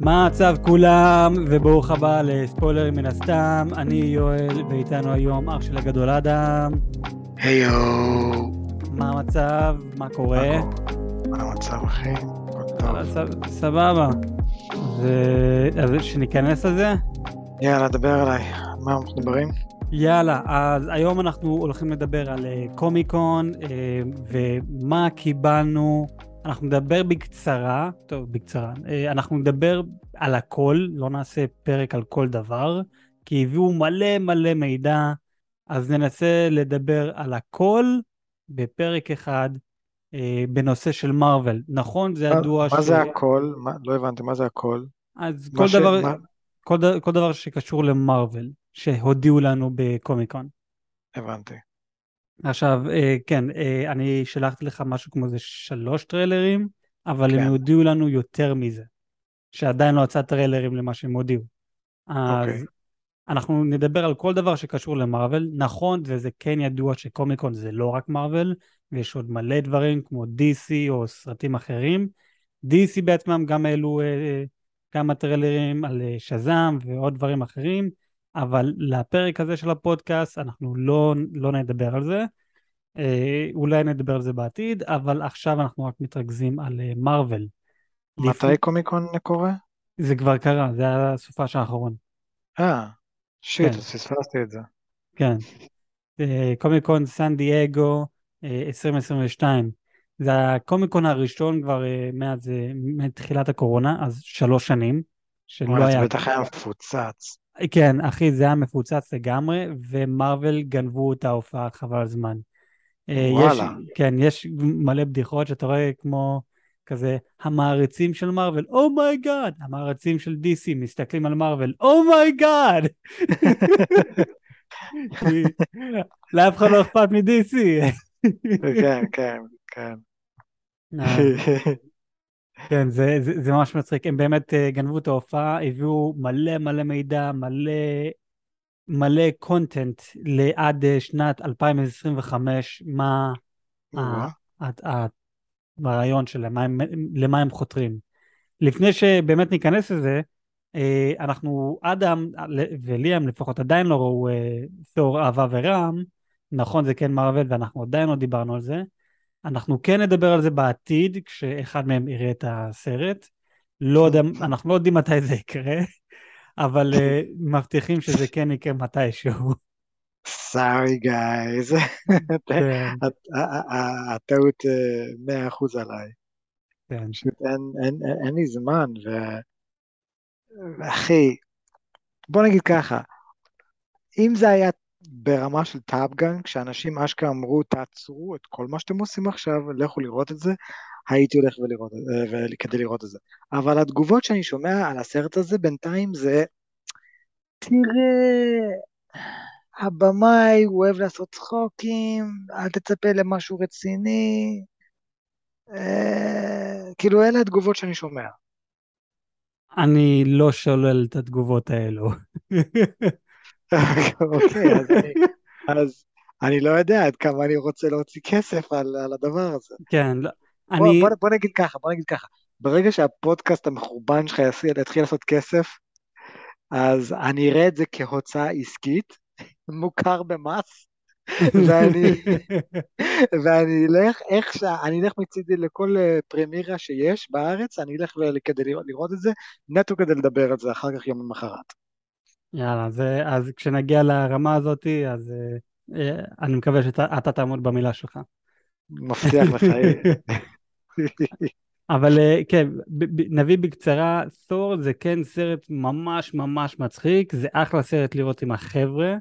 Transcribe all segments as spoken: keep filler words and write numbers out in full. מה הצב כולם, וברוך הבא לספוילרים מן הסתם. אני יואל, ואיתנו היום אח של הגדול אדם. היי יואו. מה המצב? מה קורה? מה המצב אחי? סבבה. אז שניכנס לזה? יאללה, דבר עליי. מה אנחנו מדברים? יאללה, אז היום אנחנו הולכים לדבר על קומיקון, ומה קיבלנו. אנחנו נדבר בקצרה, טוב בקצרה, אנחנו נדבר על הכל, לא נעשה פרק על כל דבר, כי הביאו מלא מלא מידע, אז ננסה לדבר על הכל בפרק אחד, בנושא של מרוול, נכון? זה הדוע של... מה זה הכל? לא הבנתי, מה זה הכל? אז כל דבר, כל דבר שקשור למרוול, שהודיעו לנו בקומיקון. הבנתי. עכשיו, כן, אני שלחתי לך משהו כמו זה שלוש טריילרים, אבל הם הודיעו לנו יותר מזה, שעדיין לא יצא טריילרים למה שהם הודיעו. אז אנחנו נדבר על כל דבר שקשור למרוול, נכון, וזה כן ידוע שקומיקון זה לא רק מרוול, ויש עוד מלא דברים כמו די סי או סרטים אחרים. די סי בעצמם גם העלו כמה טריילרים על שזם ועוד דברים אחרים, אבל לפרק הזה של הפודקאסט אנחנו לא, לא נדבר על זה, אולי נדבר על זה בעתיד, אבל עכשיו אנחנו רק מתרכזים על מרוול. מתי לפני... קומיקון קורה? זה כבר קרה, זה היה הסופה שהאחרון. אה, שיט, כן. ספספסתי את זה. כן, קומיקון סן דיאגו עשרים עשרים ושתיים, זה הקומיקון הראשון כבר מאז, מתחילת הקורונה, אז שלוש שנים, שלא היה... זה בטח היה מפוצץ. כן, אחי, זה היה מפוצץ לגמרי, ומרוול גנבו את ההופעה, חבל על זמן. וואלה. יש, כן, יש מלא בדיחות שאתה רואה כמו כזה, המעריצים של מרוול, אומייגאד, oh המעריצים של די סי מסתכלים על מרוול, אומייגאד. לאף אחד לא אכפת מ-די סי. כן, כן, כן. כן, זה, זה, זה ממש מצחיק, הם באמת גנבו את ההופעה, הביאו מלא מלא מידע, מלא מלא קונטנט לעד שנת אלפיים עשרים וחמש, מה הרעיון שלהם, למה הם חותרים. לפני שבאמת ניכנס לזה, אנחנו, אדם וליאם לפחות עדיין לא ראו ת'ור אהבה ורעם, נכון זה כן מרוול ואנחנו עדיין לא דיברנו על זה, אנחנו כן נדבר על זה בעתיד, כשאחד מהם יראה את הסרט, לא יודע, אנחנו לא יודעים מתי זה יקרה, אבל מבטיחים שזה כן יקרה מתישהו. Sorry guys, הטעות מאה אחוז עליי. אין לי זמן, ואחי, בוא נגיד ככה, אם זה היה טעות, ברמה של טאפגן, כשאנשים אשכה אמרו, תעצרו את כל מה שאתם עושים עכשיו, לכו לראות את זה, הייתי הולך ולראות, כדי לראות את זה. אבל התגובות שאני שומע על הסרט הזה, בינתיים זה, תראה, הבמאי, הוא אוהב לעשות צחוקים, אל תצפה למשהו רציני, כאילו אלה התגובות שאני שומע. אני לא שולל את התגובות האלו. אוקיי, אז אני לא יודע עד כמה אני רוצה להוציא כסף על הדבר הזה. כן, בוא נגיד ככה, בוא נגיד ככה, ברגע שהפודקאסט המחורבן שלך יתחיל לעשות כסף, אז אני אראה את זה כהוצאה עסקית, מוכר במס, ואני אלך איך שאני אלך מצידי לכל פרמירה שיש בארץ, אני אלך כדי לראות את זה, נטו כדי לדבר על זה אחר כך יום למחרת. יאללה, זה, אז כשנגיע לרמה הזאת, אז אה, אני מקווה שאתה תעמוד במילה שלך. מבטיח לך. אבל אה, כן, ב, ב, נביא בקצרה, ת'ור זה כן סרט ממש ממש מצחיק, זה אחלה סרט לראות עם החבר'ה,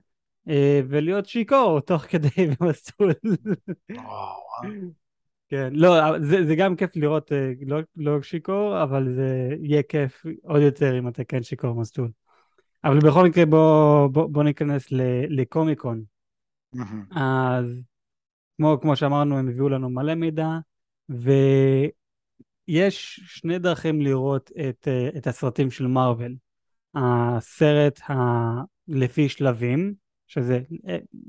אה, ולהיות שיקור תוך כדי במסלול. כן, לא, זה, זה גם כיף לראות אה, לא, לא שיקור, אבל זה יהיה כיף עוד יותר אם אתה כן שיקור במסלול. אבל בכל מקרה בוא, בוא, בוא ניכנס לקומיקון. Mm-hmm. אז כמו, כמו שאמרנו, הם הביאו לנו מלא מידע, ויש שני דרכים לראות את, את הסרטים של מרוול. הסרט ה... לפי שלבים, שזה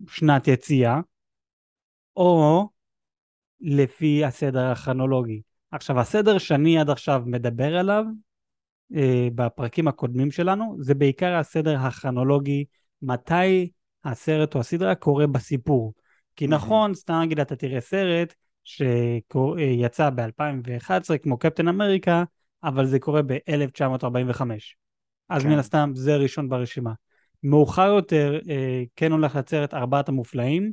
שנת יציאה, או לפי הסדר הכרונולוגי. עכשיו, הסדר שאני עד עכשיו מדבר עליו, בפרקים הקודמים שלנו, זה בעיקר הסדר הכרונולוגי, מתי הסרט או הסדרה קורה בסיפור. כי נכון, סתם נגיד, אתה תראה סרט שיצא ב-אלפיים ואחת עשרה, כמו קפטן אמריקה, אבל זה קורה ב-אלף תשע מאות ארבעים וחמש. אז מן הסתם, זה ראשון ברשימה. מאוחר יותר, כן הולך לצרת ארבעת המופלאים,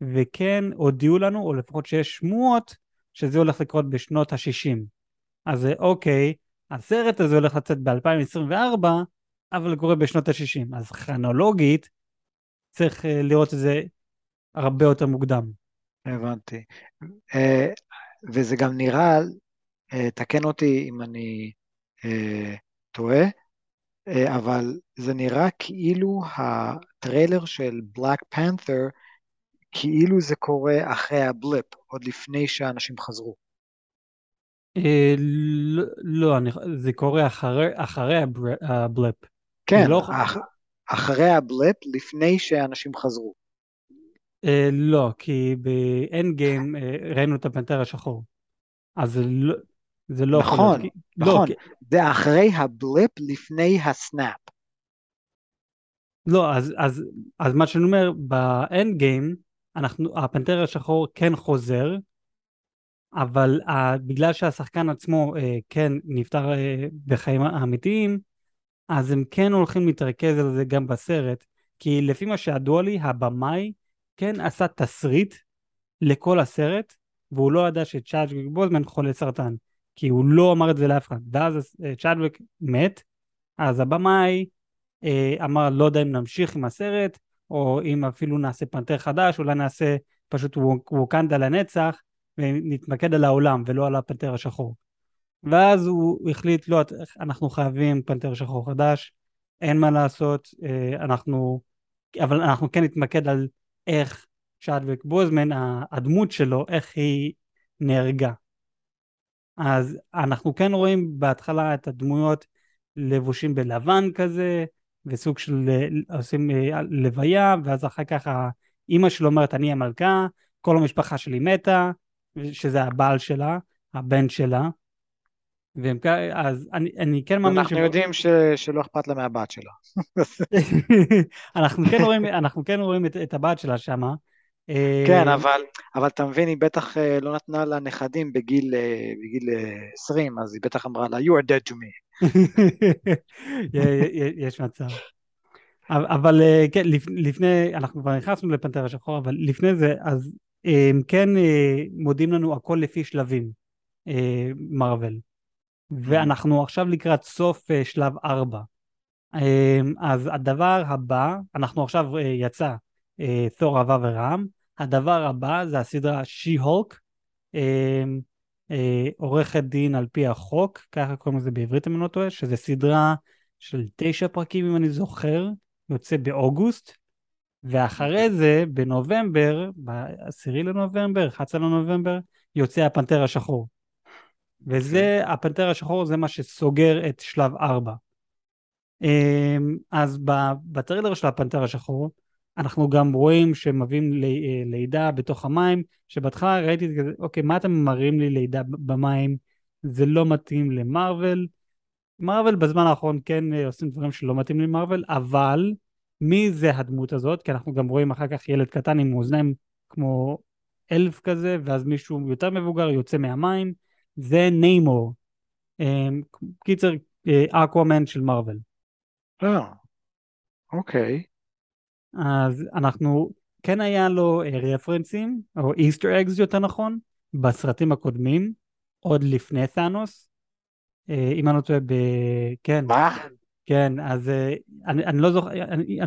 וכן הודיעו לנו, או לפחות שיש שמועות, שזה הולך לקרות בשנות ה-שישים. אז אוקיי, הסרט הזה הולך לצאת ב-אלפיים עשרים וארבע, אבל קורה בשנות ה-שישים. אז כרונולוגית, צריך לראות את זה הרבה יותר מוקדם. הבנתי. וזה גם נראה, תקן אותי אם אני טועה, אבל זה נראה כאילו הטריילר של Black Panther, כאילו זה קורה אחרי הבליפ, עוד לפני שהאנשים חזרו. לא, זה קורה אחרי הבליפ. כן, אחרי הבליפ, לפני שהאנשים חזרו. לא, כי ב-Endgame ראינו את הפנתר השחור. אז זה לא... נכון, נכון. זה אחרי הבליפ, לפני הסנאפ. לא, אז מה שאני אומר, ב-Endgame, הפנתר השחור כן חוזר, אבל בגלל שהשחקן עצמו כן נפטר בחיים האמיתיים, אז הם כן הולכים להתרכז על זה גם בסרט, כי לפי מה שעדוע לי, הבמאי כן עשה תסריט לכל הסרט, והוא לא ידע שצ'אדוויק בוזמן חולה סרטן, כי הוא לא אמר את זה לאף אחד, ואז צ'אדוויק מת, אז הבמאי אמר, לא יודע אם נמשיך עם הסרט, או אם אפילו נעשה פנתר חדש, אולי נעשה פשוט וואקנדה לנצח, ונתמקד על העולם, ולא על הפנתר השחור. ואז הוא החליט, לא, אנחנו חייבים פנתר שחור חדש, אין מה לעשות, אנחנו, אבל אנחנו כן נתמקד על איך צ'אדוויק בוזמן, הדמות שלו, איך היא נהרגה. אז אנחנו כן רואים בהתחלה את הדמויות לבושים בלבן כזה, וסוג של עושים לוויה, ואז אחר כך האמא שלו אומרת, אני המלכה, כל המשפחה שלי מתה, שזה הבעל שלה, הבן שלה, אז אני, אני כן מאמין... אנחנו יודעים ש... שלא אכפת לה מהבת שלה. אנחנו כן רואים, אנחנו כן רואים את, את הבת שלה שם. כן, אבל, אבל תמבין, היא בטח לא נתנה לה נכדים בגיל, בגיל עשרים, אז היא בטח אמרה לה, you are dead to me. יש מצב. אבל כן, לפני, אנחנו כבר נכנסנו לפנתר השחור, אבל לפני זה, אז הם כן מודיעים לנו הכל לפי שלבים, מרוול. ואנחנו עכשיו לקראת סוף שלב ארבע. אז הדבר הבא, אנחנו עכשיו יצא ת'ור אהבה ורעם, הדבר הבא זה הסדרה שי-הולק, עורכת דין על פי החוק, ככה קוראים לזה בעברית אם אני לא טועה, שזה סדרה של תשע פרקים אם אני זוכר, יוצא באוגוסט, ואחרי זה בנובמבר, בעשירי לנובמבר, חצה לנובמבר, יוצא הפנתר השחור. וזה, הפנתר השחור זה מה שסוגר את שלב ארבע. אז בטרילר של הפנתר השחור, אנחנו גם רואים שמביאים לידה בתוך המים, שבהתחלה ראיתי את זה, אוקיי, מה אתם מראים לי לידה במים? זה לא מתאים למרוול. מרוול בזמן האחרון כן עושים דברים שלא מתאים למרוול, אבל מי זה הדמות הזאת? כי אנחנו גם רואים אחר כך ילד קטן עם אוזניים כמו אלף כזה, ואז מישהו יותר מבוגר יוצא מהמים, זה ניימור, קיצר אקוואמן של מרוול. אה, אוקיי. אז אנחנו, כן היה לו רפרנסים, או איסטר אגז יותר נכון, בסרטים הקודמים, עוד לפני תאנוס, אם אני לא טועה, כן. מה? כן, אז אני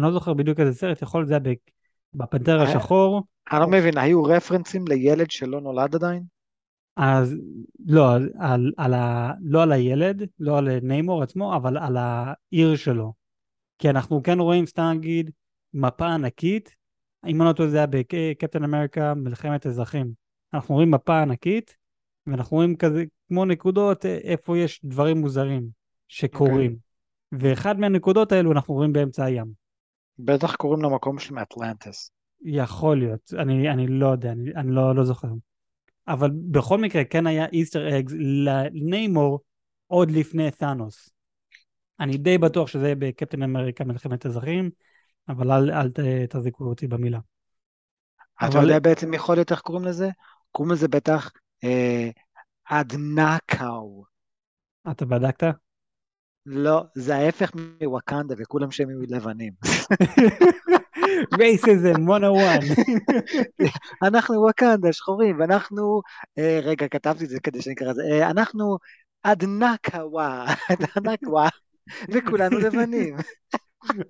לא זוכר בדיוק איזה סרט, יכול להיות זה בפנתר השחור. אני לא מבין, היו רפרנסים לילד שלא נולד עדיין? אז לא על, על ה, לא על הילד, לא על ניימור עצמו, אבל על העיר שלו. כי אנחנו כן רואים, סתם נגיד, מפה ענקית, אם אני לא טועה זה היה בקפטן אמריקה, מלחמת אזרחים. אנחנו רואים מפה ענקית, ואנחנו רואים כזה, כמו נקודות, איפה יש דברים מוזרים שקורים. Okay. ואחד מהנקודות האלו אנחנו רואים באמצע הים. בטח קוראים למקום של אטלנטיס. יכול להיות, אני, אני לא יודע, אני, אני לא, לא זוכר. אבל בכל מקרה כן היה איסטר אגז לניימור עוד לפני תאנוס. אני די בטוח שזה יהיה בקפטן אמריקה מלחמת אזרחים, אבל אל, אל תזיקו אותי במילה. אתה אבל... יודע בעצם יכול להיות איך קוראים לזה? קוראים לזה בטח אה, עד נקאו. אתה בדקת? לא, זה ההפך מוואקנדה, וכולם שמים לבנים. רייסיזם, מאה ואחת. אנחנו וואקנדה, שחורים, ואנחנו, אה, רגע, כתבתי את זה כדי שנקרא את זה, אה, אנחנו עד נקאו, עד נקאו, וכולנו לבנים.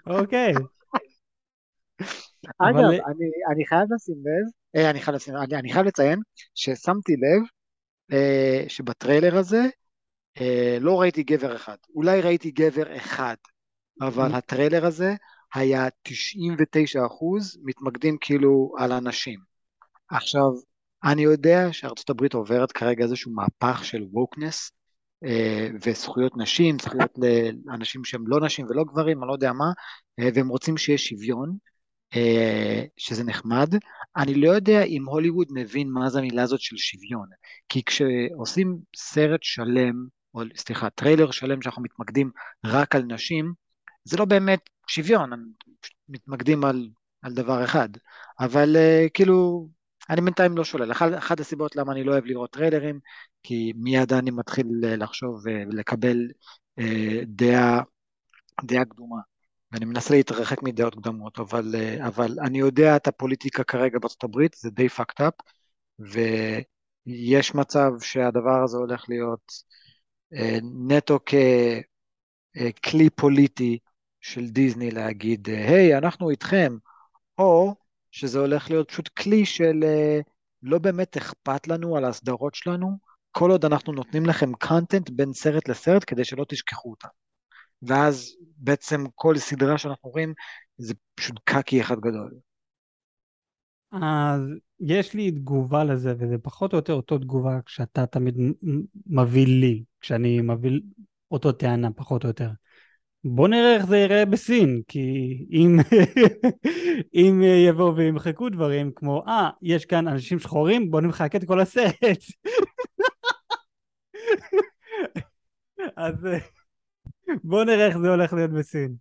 אוקיי. אגב, אבל... אני, אני חייב לשים לב, אה, אני, חייב לשים, אני, אני חייב לציין ששמתי לב אה, שבטריילר הזה אה, לא ראיתי גבר אחד, אולי ראיתי גבר אחד, אבל הטריילר הזה היה תשעים ותשעה אחוז מתמקדים כאילו על אנשים. עכשיו, אני יודע שארצות הברית עוברת כרגע איזשהו מהפך של ווקנס, וזכויות נשים, זכויות לאנשים שהם לא נשים ולא גברים, אני לא יודע מה, והם רוצים שיש שוויון, שזה נחמד. אני לא יודע אם הוליווד מבין מה זה המילה הזאת של שוויון, כי כשעושים סרט שלם, או סליחה, טריילר שלם שאנחנו מתמקדים רק על נשים, זה לא באמת שוויון, אנחנו מתמקדים על, על דבר אחד, אבל כאילו... אני בינתיים לא שולל, אחת, אחת הסיבות למה אני לא אוהב לראות טריילרים, כי מיד אני מתחיל לחשוב ולקבל אה, דעה, דעה קדומה, ואני מנסה להתרחק מדעות קדומות, אבל, אה, אבל אני יודע את הפוליטיקה כרגע בארצות הברית, זה די fucked up, ויש מצב שהדבר הזה הולך להיות אה, נטו ככלי פוליטי של דיזני להגיד, היי, אנחנו איתכם, או... שזה הולך להיות פשוט כלי של לא באמת אכפת לנו על ההסדרות שלנו, כל עוד אנחנו נותנים לכם קונטנט בין סרט לסרט, כדי שלא תשכחו אותם. ואז בעצם כל סדרה שאנחנו רואים, זה פשוט קקי אחד גדול. אז יש לי תגובה לזה, וזה פחות או יותר אותו תגובה, כשאתה תמיד מביא לי, כשאני מביא אותו טענה פחות או יותר. בוא נראה איך זה יראה בסין, כי אם, אם יבואו וימחקו דברים כמו, אה, ah, יש כאן אנשים שחורים, בוא נמחק את כל הסרט. אז בוא נראה איך זה הולך להיות בסין.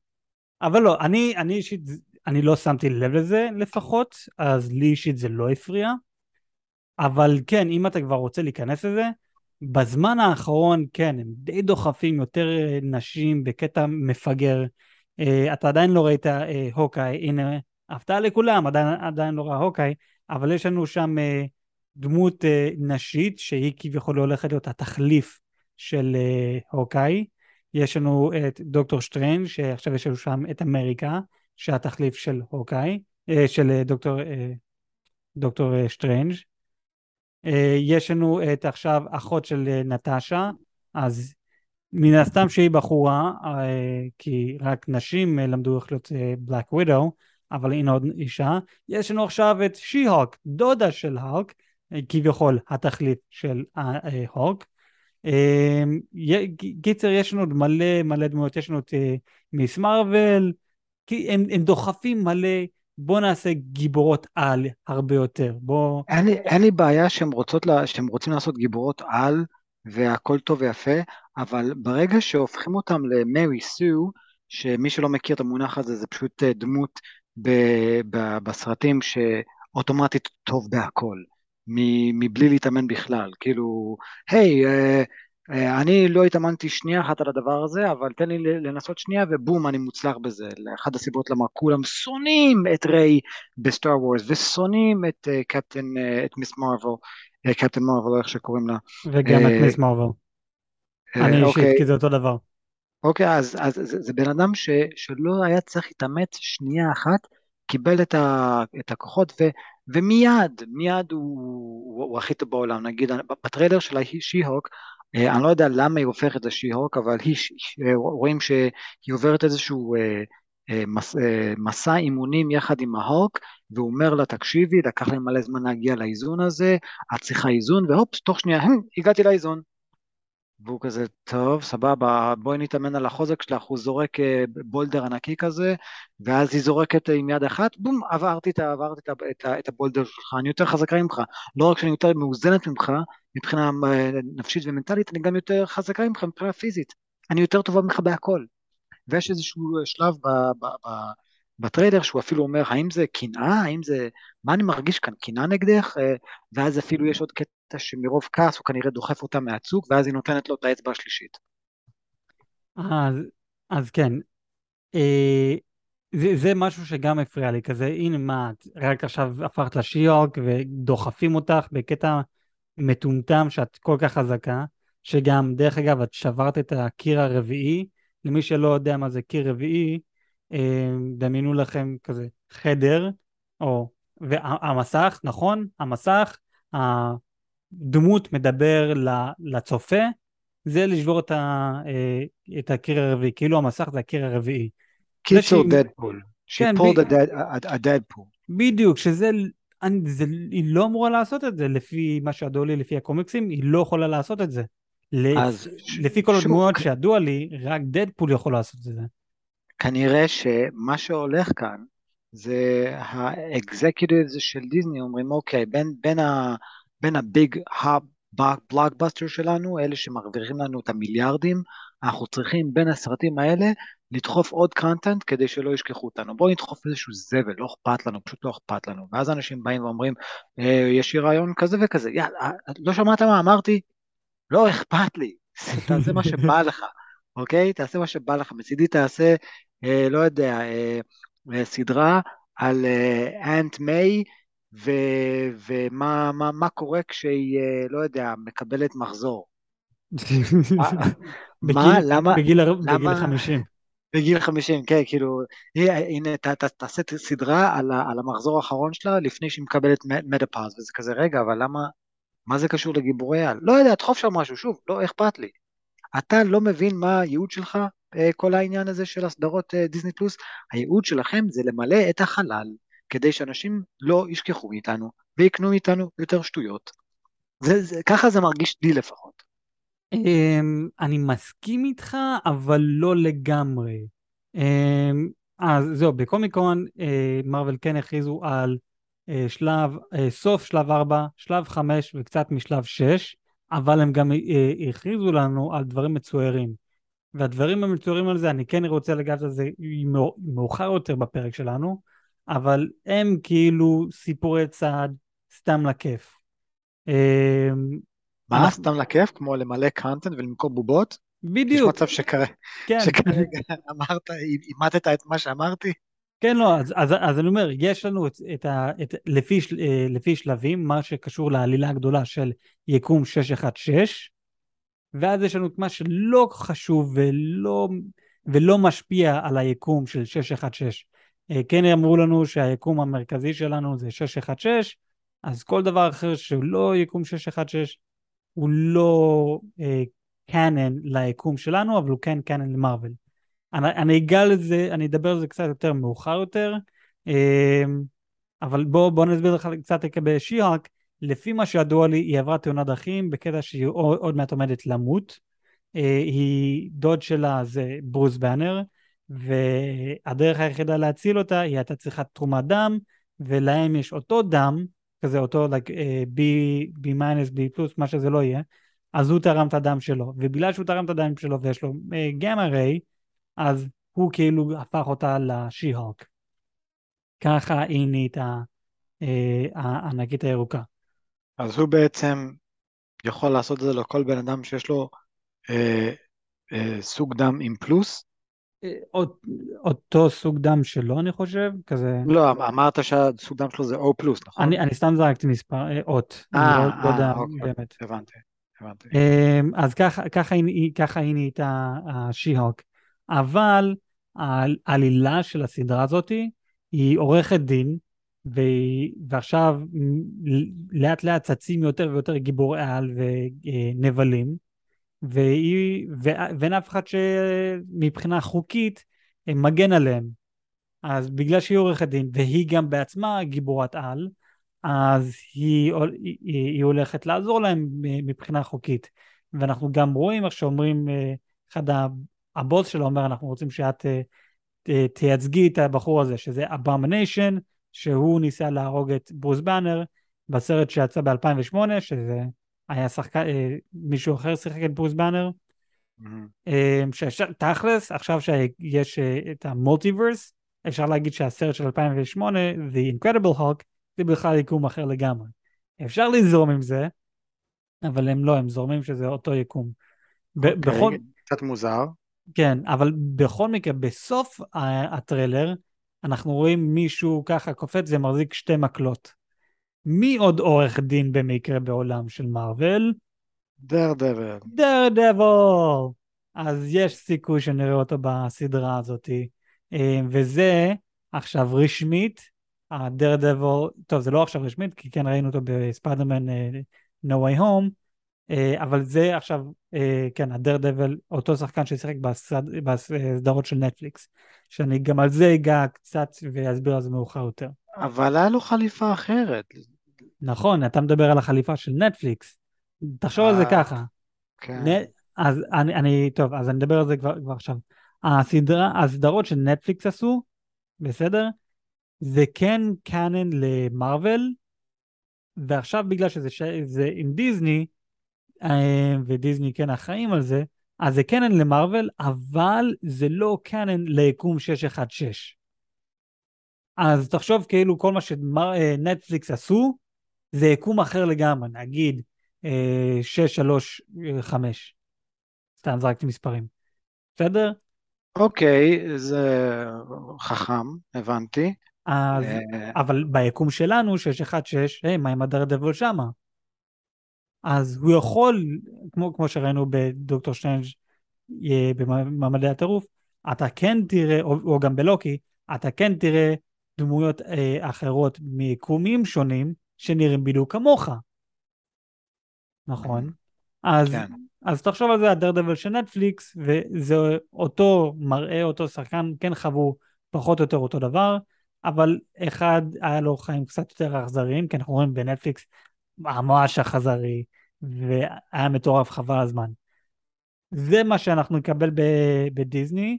אבל לא, אני, אני אישית, אני לא שמתי לב לזה לפחות, אז לי אישית זה לא הפריע, אבל כן, אם אתה כבר רוצה להיכנס לזה, בזמן האחרון, כן, הם די דוחפים יותר נשים בקטע מפגר. אתה עדיין לא ראית הוקאי, הנה, הפתעה לכולם, עדיין, עדיין לא ראה הוקאי, אבל יש לנו שם דמות נשית, שהיא כביכול הולכת להיות התחליף של הוקאי. יש לנו את דוקטור שטרן, שעכשיו יש לנו שם את אמריקה, שהתחליף של הוקאי, של דוקטור, דוקטור שטרנג'. יש לנו את עכשיו אחות של נטשה, אז מן הסתם שהיא בחורה, כי רק נשים למדו איך להיות בלק ווידו, אבל הנה עוד אישה. יש לנו עכשיו את שי-הוק, דודה של הוק, כביכול התכלית של הוק. קיצר, יש לנו עוד מלא מלא דמויות, יש לנו את מיס מרוול, כי הם, הם דוחפים מלא, בוא נעשה גיבורות על הרבה יותר. בוא... אין, אין לי בעיה שהם, רוצות לה, שהם רוצים לעשות גיבורות על, והכל טוב ויפה, אבל ברגע שהופכים אותם למרי סו, שמי שלא מכיר את המונח הזה, זה פשוט דמות ב, ב, בסרטים שאוטומטית טוב בהכל, מבלי להתאמן בכלל. כאילו, היי, hey, uh, uh, אני לא התאמנתי שנייה אחת על הדבר הזה, אבל תן לי לנסות שנייה, ובום, אני מוצלח בזה. לאחד הסיבות למה כולם שונאים את ריי בסטאר וורס, ושונאים את קפטן, uh, את מיס מרוול, קפטן מרוול, איך שקוראים לה. וגם uh, את מיס מרוול. Uh, אני אישית, okay. כי זה אותו דבר. אוקיי, okay, אז, אז זה, זה בן אדם ש, שלא היה צריך להתאמץ שנייה אחת, קיבל את, ה, את הכוחות, ו, ומיד, מיד הוא, הוא, הוא הכי טוב בעולם. נגיד, בטריילר של שי-הוק, אני לא יודע למה היא הופכת לשי-הוק, אבל רואים שהיא עוברת איזשהו מסע אימונים יחד עם ההוק, והוא אומר לה, תקשיבי, לקח לי מלא זמן להגיע לאיזון הזה, את צריכה איזון, והופס, תוך שנייה, הגעתי לאיזון. והוא כזה, טוב, סבבה, בואי נתאמן על החוזק שלך, הוא זורק בולדר ענקי כזה, ואז היא זורקת עם יד אחת, בום, עברתי את הבולדר שלך, אני יותר חזקה ממך, לא רק שאני יותר מאוזנת ממך, מבחינה נפשית ומנטלית, אני גם יותר חזקה ממך מבחינה פיזית, אני יותר טובה ממך בהכל, ויש איזשהו שלב ב... ב... ב... בטריידר שהוא אפילו אומר, האם זה קנאה, האם זה, מה אני מרגיש כאן, קנאה נגדך, ואז אפילו יש עוד קטע שמרוב כעס הוא כנראה דוחף אותה מהצוג, ואז היא נותנת לו את האצבע השלישית. אז, אז כן, אה, זה, זה משהו שגם הפריע לי, כזה, הנה מה, רק עכשיו הפכת לשיוק, ודוחפים אותך בקטע מטומטם שאת כל כך חזקה, שגם דרך אגב את שברת את הקיר הרביעי, למי שלא יודע מה זה קיר רביעי, דמיינו לכם כזה חדר, או, והמסך, נכון? המסך, הדמות מדבר לצופה, זה לשבור את, ה, את הקיר הרביעי, כאילו המסך זה הקיר הרביעי. קיצור דדפול, שפור הדדפול. בדיוק, שזה, אני, זה, היא לא אמורה לעשות את זה, לפי מה שעדוע לי, לפי הקומיקסים, היא לא יכולה לעשות את זה. אז, לפי כל הדמויות שעדוע לי, רק דדפול יכול לעשות את זה. כנראה שמה שהולך כאן, זה האקזקיוטיבס של דיסני, אומרים אוקיי, בין, בין, ה, בין הביג הבלוקבאסטר שלנו, אלה שמרוויחים לנו את המיליארדים, אנחנו צריכים בין הסרטים האלה, לדחוף עוד קונטנט כדי שלא ישכחו אותנו, בואו נדחוף איזשהו זבל, לא אכפת לנו, פשוט לא אכפת לנו, ואז אנשים באים ואומרים, אה, יש לי רעיון כזה וכזה, יא, לא שמעת מה אמרתי? לא אכפת לי, זה מה שבא לך. אוקיי? תעשה מה שבא לך, מצידי תעשה, אה, לא יודע, אה, אה, סדרה על אה, אנט מיי, ו- ומה מה, מה קורה כשהיא, אה, לא יודע, מקבלת מחזור. מה? בגיל, למה? בגיל, למה? בגיל חמישים. בגיל חמישים, כן, כאילו, הנה, ת, ת, תעשה סדרה על, ה, על המחזור האחרון שלה, לפני שהיא מקבלת מדפאז, וזה כזה רגע, אבל למה, מה זה קשור לגיבורי על? לא יודע, תחוף שם משהו, שוב, לא אכפת לי. אתה לא מבין מה הייעוד שלך, כל העניין הזה של הסדרות דיסני פלוס, הייעוד שלכם זה למלא את החלל, כדי שאנשים לא ישכחו איתנו, ויקנו איתנו יותר שטויות. זה, זה, ככה זה מרגיש לי לפחות. אני מסכים איתך, אבל לא לגמרי. אז זהו, בקומיקון, מרוול כן הכריזו על שלב, סוף שלב ארבע, שלב חמש וקצת משלב שש, אבל הם גם הכריזו לנו על דברים מצוירים, והדברים המצוירים על זה, אני כן רוצה לגעת על זה מאוחר יותר בפרק שלנו, אבל הם כאילו סיפורי צעד סתם לכיף. מה סתם לכיף? כמו למלא קונטנט ולמכור בובות? בדיוק. יש מצב שכרגע אמרת, אימתת את מה שאמרתי? כן, לא, אז אני אומר, יש לנו לפי שלבים, מה שקשור לעלילה הגדולה של יקום שש אחת שש, ואז יש לנו את מה שלא חשוב ולא משפיע על היקום של שש אחת שש. כן אמרו לנו שהיקום המרכזי שלנו זה שש אחת שש, אז כל דבר אחר שהוא לא יקום שש אחת שש, הוא לא קאנן ליקום שלנו, אבל הוא כן קאנן למרוול. אני, אני אגע לזה, אני אדבר על זה קצת יותר מאוחר יותר, אבל בואו בוא נסביר לך קצת לגבי שיהק. לפי מה שידוע לי, היא עברה תאונת דרכים, בקטע שהיא עוד מעט עומדת למות, היא דוד שלה זה ברוס באנר, והדרך היחידה להציל אותה, היא הייתה צריכה תרומת דם, ולהם יש אותו דם, כזה אותו like, B, B minus, B plus, מה שזה לא יהיה, אז הוא תרם את הדם שלו, ובגלל שהוא תרם את הדם שלו, ויש לו גמא ריי, אז הוא כאילו הפך אותה לשי-הוק. ככה היא נהייתה הענקית הירוקה. אז הוא בעצם יכול לעשות את זה לכל בן אדם שיש לו אה, אה, סוג דם עם פלוס? אות, אותו סוג דם שלו אני חושב, כזה... לא, אמרת שהסוג דם שלו זה O פלוס, נכון? אני, אני סתם זרקתי מספר, אות. אה, לא, לא דם, אוקיי, באמת. הבנתי, הבנתי. אה, אז ככה, ככה, ככה היא נהייתה השי-הוק. אבל העלילה של הסדרה הזאת היא עורכת דין, ועכשיו לאט לאט צצים יותר ויותר גיבורי על ונבלים, ואין אף אחד שמבחינה חוקית מגן עליהם. אז בגלל שהיא עורכת דין, והיא גם בעצמה גיבורת על, אז היא, היא הולכת לעזור להם מבחינה חוקית. ואנחנו גם רואים איך שאומרים אחד ה... הבוס שלו אומר, אנחנו רוצים שאת תייצגי את הבחור הזה, שזה Abomination, שהוא ניסה להרוג את ברוס באנר, בסרט שיצא ב-אלפיים ושמונה, שזה היה שחק... מישהו אחר שיחק את ברוס באנר, שתכלס, עכשיו שיש את המולטיברס, אפשר להגיד שהסרט של אלפיים ושמונה, The Incredible Hulk, זה בכלל יקום אחר לגמרי. אפשר לזרום עם זה, אבל הם לא, הם זורמים שזה אותו יקום. קצת מוזר. כן, אבל בכל מקרה, בסוף הטרילר, אנחנו רואים מישהו ככה קופץ, זה מחזיק שתי מקלות. מי עוד עורך דין במקרה בעולם של מארוול? דרדבל. דרדבל! אז יש סיכוי שנראה אותו בסדרה הזאת. וזה עכשיו רשמית, הדרדבל, טוב זה לא עכשיו רשמית, כי כן ראינו אותו בספיידרמן No Way Home, אבל זה עכשיו, כן, הדרדבל, אותו שחקן ששיחק בסדרות של נטפליקס, שאני גם על זה אגע קצת ואסביר על זה מאוחר יותר. אבל היה לו חליפה אחרת. נכון, אתה מדבר על החליפה של נטפליקס, תחשוב על זה ככה. כן. אז אני, אני, טוב, אז אני מדבר על זה כבר, כבר עכשיו. הסדרה, הסדרות של נטפליקס עשו, בסדר? זה כן קאנן למרוול, ועכשיו בגלל שזה ש... זה עם דיזני, ודיזני כן החיים על זה, אז זה קאנן למרוול, אבל זה לא קאנן ליקום שש אחת שש. אז תחשוב כאילו כל מה שנטפליקס עשו, זה יקום אחר לגמרי, נגיד שש שלוש חמש. סתם זרקתי מספרים. בסדר? אוקיי, זה חכם, הבנתי. אז, אבל ביקום שלנו, שש אחת שש, היי, מה עם הדרדבל שמה? אז הוא יכול, כמו, כמו שראינו בדוקטור שטיינג' בממדי הטירוף, אתה כן תראה, או, או גם בלוקי, אתה כן תראה דמויות אה, אחרות מיקומים שונים, שנראים בדיוק כמוך. נכון? אז... כן. אז תחשוב על זה, הדרדבל של נטפליקס, וזה אותו מראה, אותו שחקן, כן חוו פחות או יותר אותו דבר, אבל אחד היה לו חיים קצת יותר אכזריים, כי אנחנו רואים בנטפליקס, המואש החזרי, והיה מטורף חבל הזמן. זה מה שאנחנו נקבל בדיזני,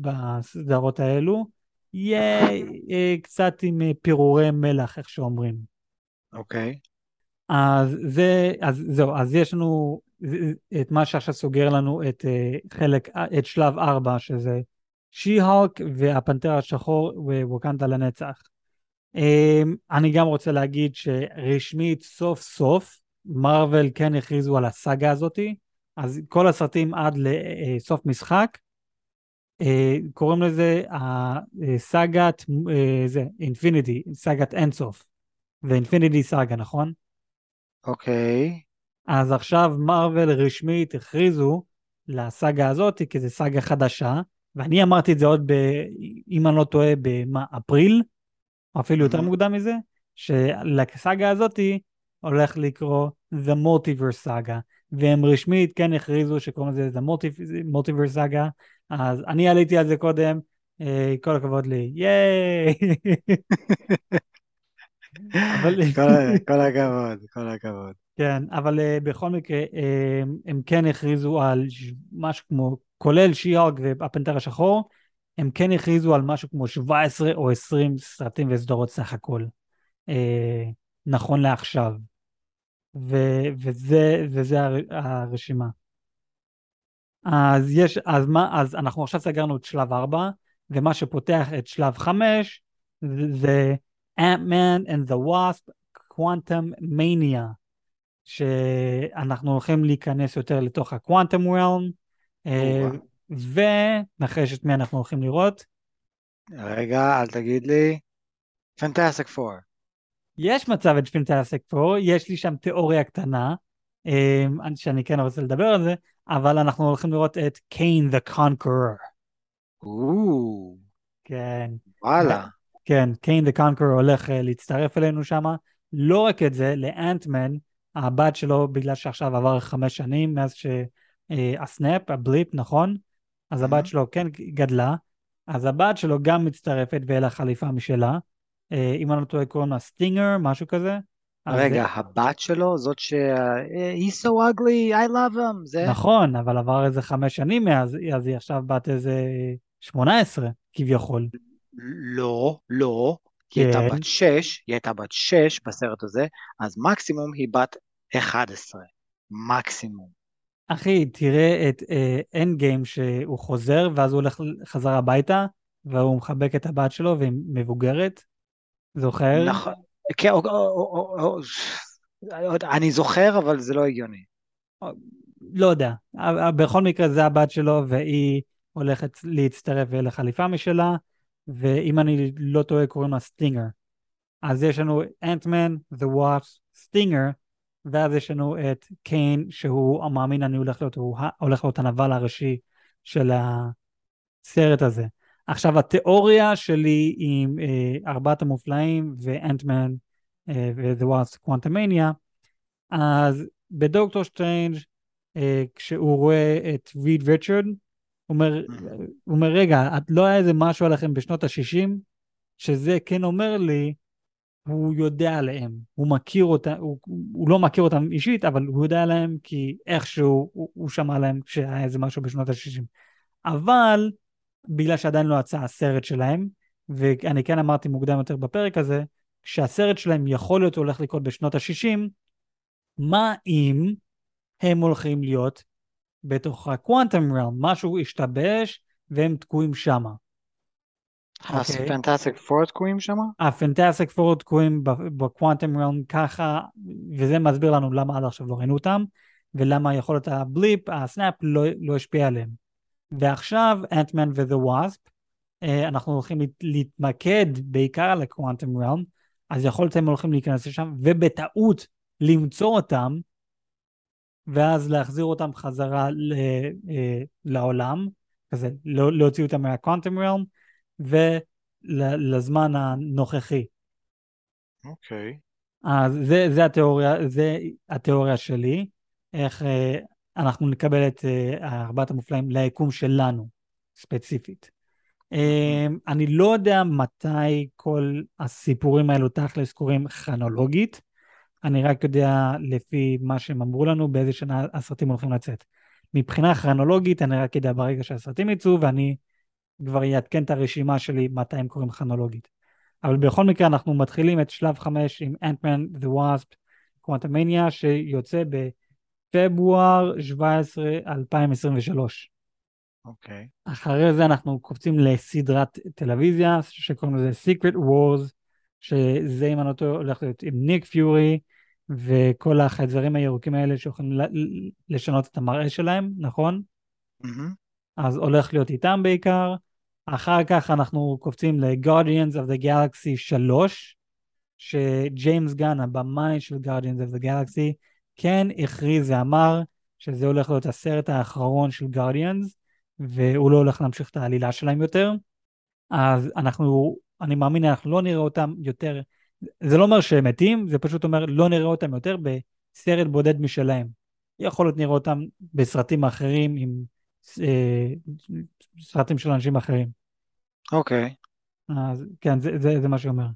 בסדרות האלו, יהיה קצת עם פירורי מלח, איך שאומרים. אוקיי. אז זה, אז זהו, אז יש לנו... את מה שעכשיו סוגר לנו את חלק, את שלב ארבע, שזה שי-הולק והפנתר השחור ווקנדה לנצח. אני גם רוצה להגיד שרשמית סוף סוף, מרוול כן הכריזו על הסאגה הזאת, אז כל הסרטים עד לסוף משחק, קוראים לזה הסאגת, זה, אינפיניטי, סאגת אינסוף, ואינפיניטי סאגה, נכון? אוקיי. אז עכשיו מרוול רשמית הכריזו לסאגה הזאת, כי זה סאגה חדשה, ואני אמרתי את זה עוד, ב, אם אני לא טועה, באפריל, אפילו יותר מוקדם מזה, שלסאגה הזאת הולך לקרוא The Multiverse Saga, והם רשמית כן הכריזו שקוראים לזה The Multiverse Saga, אז אני עליתי על זה קודם, כל הכבוד לי, ייי! כל הכבוד, כל הכבוד. כן, אבל uh, בכל מקרה, הם, הם כן הכריזו על משהו כמו, כולל שי-הולק והפנתר השחור, הם כן הכריזו על משהו כמו שבע עשרה או עשרים סרטים וסדרות סך הכל, uh, נכון לעכשיו, ו, וזה, וזה הר, הרשימה. אז, יש, אז, מה, אז אנחנו עכשיו סגרנו את שלב ארבע, ומה שפותח את שלב חמש, זה Ant-Man and the Wasp Quantum Mania, שאנחנו הולכים להיכנס יותר לתוך הקוואנטום ריאלם, ונחש את מי אנחנו הולכים לראות. רגע, אל תגיד לי, פנטסטיק פור. יש מצב את פנטסטיק פור, יש לי שם תיאוריה קטנה, שאני כן רוצה לדבר על זה, אבל אנחנו הולכים לראות את Kang the Conqueror. אוו. כן. וואלה. כן, Kang the Conqueror הולך להצטרף אלינו שם, לא רק את זה, לאנטמן, הבת שלו, בגלל שעכשיו עבר חמש שנים, מאז שהסנאפ, הבליפ, נכון? אז הבת שלו כן גדלה, אז הבת שלו גם מצטרפת, ואלה חליפה משלה, אם אני לא טועה קוראים לה סטינגר, משהו כזה. רגע, הבת שלו, זאת ש... He's so ugly, I love him. נכון, אבל עבר איזה חמש שנים מאז, אז היא עכשיו בת איזה שמונה עשרה, כביכול. לא, לא. היא הייתה בת שש, היא הייתה בת שש בסרט הזה, אז מקסימום היא בת אחת עשרה, מקסימום. אחי, תראה את אנד גיים שהוא חוזר, ואז הוא הולך חזר הביתה, והוא מחבק את הבת שלו, והיא מבוגרת, זוכר? נכון, כן, אני זוכר, אבל זה לא הגיוני. לא יודע, בכל מקרה זה הבת שלו, והיא הולכת להצטרף לחליפה משלה, ואם אני לא טועה קוראים לה סטינגר. אז יש לנו Ant-Man, The Wasp, סטינגר, ואז יש לנו את קיין, שהוא המאמין, אני הולך להיות, הוא הולך להיות הנבל הראשי של הסרט הזה. עכשיו התיאוריה שלי עם אה, ארבעת המופלאים ואנטמן אה, ו-The Wasp Quantum Mania, אז בדוקטור סטרנג' אה, כשהוא רואה את ריד ריצ'רד, הוא אומר, רגע, את לא היה איזה משהו עליכם בשנות ה-שישים, שזה כן אומר לי, הוא יודע עליהם, הוא מכיר אותם, הוא, הוא לא מכיר אותם אישית, אבל הוא יודע עליהם, כי איכשהו הוא, הוא שמע עליהם שהיה איזה משהו בשנות ה-שישים. אבל בגלל שעדיין לא יצא הסרט שלהם, ואני כן אמרתי מוקדם יותר בפרק הזה, שהסרט שלהם יכול להיות הולך לקרות בשנות ה-שישים, מה אם הם הולכים להיות בתוך ה-Quantum Realm, משהו השתבש והם תקועים שמה. הפנטסטיק פור תקועים שמה? הפנטסטיק פור תקועים בקוונטם ריאלם ככה, וזה מסביר לנו למה עד עכשיו לא ראינו אותם, ולמה יכולת הבליפ, הסנאפ, לא השפיע עליהם. ועכשיו, אנטמן ו-The Wasp, אנחנו הולכים להתמקד בעיקר על הקוונטם ריאלם, אז יכולתם הולכים להיכנס לשם, ובטעות למצוא אותם, ואז להחזיר אותם חזרה לעולם, כזה, להוציא אותם מהקוונטם ריאלם, ולזמן הנוכחי. אוקיי. אז זה, זה התיאוריה, זה התיאוריה שלי, איך אה, אנחנו נקבל את ארבעת אה, המופלאים ליקום שלנו, ספציפית. אה, אני לא יודע מתי כל הסיפורים האלו תכלס קוראים כרונולוגית, אני רק יודע לפי מה שהם אמרו לנו, באיזה שנה הסרטים הולכים לצאת. מבחינה כרונולוגית, אני רק יודע ברגע שהסרטים יצאו, ואני כבר יעדכן את הרשימה שלי מתי הם קוראים כרונולוגית. אבל בכל מקרה אנחנו מתחילים את שלב חמש עם Ant-Man, The Wasp, Quantum Mania, שיוצא בפברואר שבעה עשר אלפיים עשרים ושלוש. אוקיי. Okay. אחרי זה אנחנו קופצים לסדרת טלוויזיה, שקוראים לזה Secret Wars, שזה עם הנוטו הולך להיות עם ניק פיורי, וכל החייזרים הירוקים האלה שיכולים לשנות את המראה שלהם, נכון? אהה. Mm-hmm. אז הולך להיות איתם בעיקר. אחר כך אנחנו קופצים ל-Guardians of the Galaxy שלוש, שג'יימס גן, הבמאי של Guardians of the Galaxy, כן הכריז ואמר שזה הולך להיות הסרט האחרון של Guardians, והוא לא הולך להמשיך את העלילה שלהם יותר. אז אנחנו, אני מאמין, אנחנו לא נראה אותם יותר, זה לא אומר שהם מתים, זה פשוט אומר לא נראה אותם יותר בסרט בודד משלהם. יכול להיות נראה אותם בסרטים אחרים עם סרטים של אנשים אחרים. אוקיי. אז כן, זה, זה, זה מה שאומר.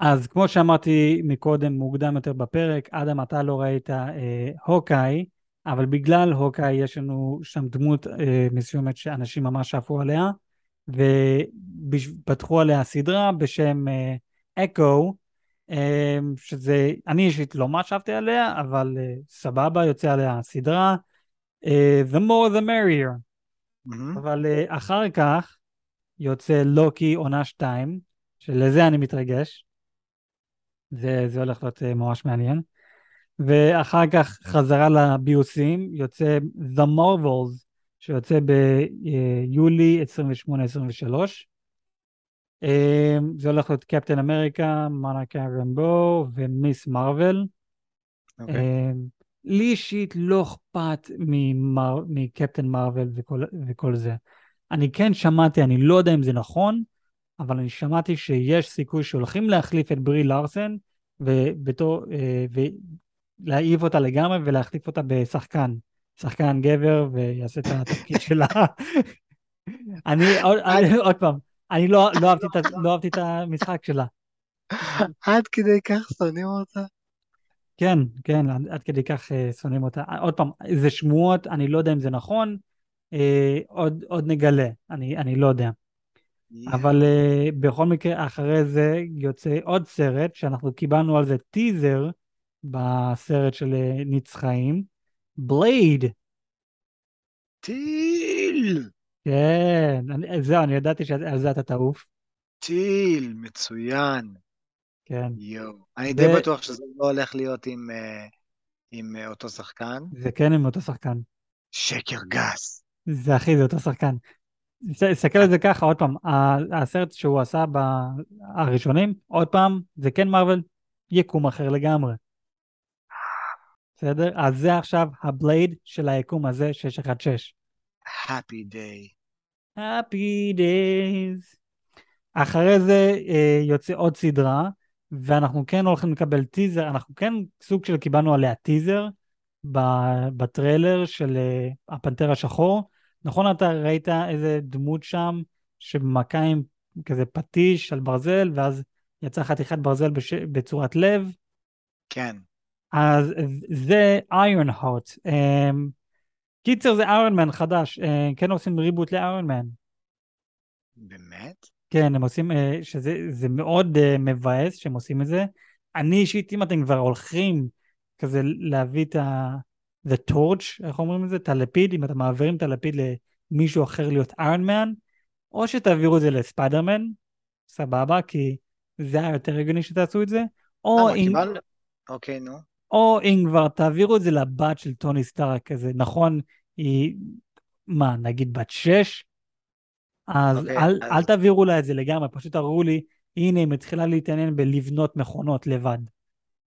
אז כמו שאמרתי מקודם, מוקדם יותר בפרק, אדם, אתה לא ראית אה, הוקאי, אבל בגלל הוקאי יש לנו שם דמות אה, מסוימת שאנשים ממש עפו עליה, ופתחו עליה סדרה בשם אה, אקו, אה, שזה, אני אישית לא מה שעפתי עליה, אבל אה, סבבה, יוצא עליה הסדרה, Uh, the more the merrier. Mm-hmm. אבל uh, אחר כך יוצא לוקי עונה שתיים, שלזה אני מתרגש, זה, זה הולך להיות uh, ממש מעניין. ואחר כך חזרה לביוסים, יוצא The Marvels, שיוצא ביולי עשרים ושמונה עשרים ושלוש, uh, זה הולך להיות קפטן אמריקה, מנקה רמבו ומיס מרוול. אוקיי. Okay. uh, לי אישית לא אכפת מקפטן מרוול וכל, וכל זה. אני כן שמעתי, אני לא יודע אם זה נכון, אבל אני שמעתי שיש סיכוי שהולכים להחליף את ברי לארסן, ובתור, ולהעיב אותה לגמרי ולהחליף אותה בשחקן, שחקן גבר, ויעשה את התפקיד שלה. אני, עוד פעם, אני לא אהבתי את המשחק שלה. עד כדי כך שונאים אותה? כן, כן, עד כדי כך שונאים אותה. עוד פעם, זה שמועות, אני לא יודע אם זה נכון, עוד, עוד נגלה, אני, אני לא יודע. Yeah. אבל בכל מקרה, אחרי זה יוצא עוד סרט, שאנחנו קיבלנו על זה טיזר, בסרט של ניצחיים, בלייד, טיל! כן, זהו, אני ידעתי שעל זה אתה תעוף. טיל, מצוין. כן. יו, אני די בטוח שזה לא הולך להיות עם אותו שחקן. זה כן עם אותו שחקן. שקר גס. זה אחי, זה אותו שחקן. תסתכל על זה ככה, עוד פעם, הסרט שהוא עשה בראשונים, עוד פעם, זה כן מרוול, יקום אחר לגמרי. בסדר? אז זה עכשיו הבלייד של היקום הזה, שש אחת שש. Happy day. Happy days. אחרי זה יוצא עוד סדרה, ואנחנו כן הולכים לקבל טיזר, אנחנו כן סוג של קיבלנו עליה טיזר, בטריילר של הפנתר השחור. נכון, אתה ראית איזה דמות שם, שמכה עם כזה פטיש על ברזל, ואז יצא חתיכת ברזל בש... בצורת לב. כן. אז זה איירון הארט. קיצר, זה איירון מן חדש, כן עושים ריבוט לאיירון מן. באמת? כן, הם עושים, שזה, זה מאוד מבאס שהם עושים את זה. אני אישית, אם אתם כבר הולכים כזה להביא את ה... the torch, איך אומרים את זה? תלפיד, אם אתם מעבירים תלפיד למישהו אחר להיות איירון מן, או שתעבירו את זה לספיידרמן, סבבה, כי זה היה יותר הגיוני שתעשו את זה, או אם... אוקיי, נו. או אם כבר תעבירו את זה לבת של טוני סטארק כזה, נכון, היא, מה, נגיד בת שש, אז okay, אל, אז... אל תעבירו לה את זה לגמרי, פשוט תראו לי, הנה היא מתחילה להתעניין בלבנות מכונות לבד,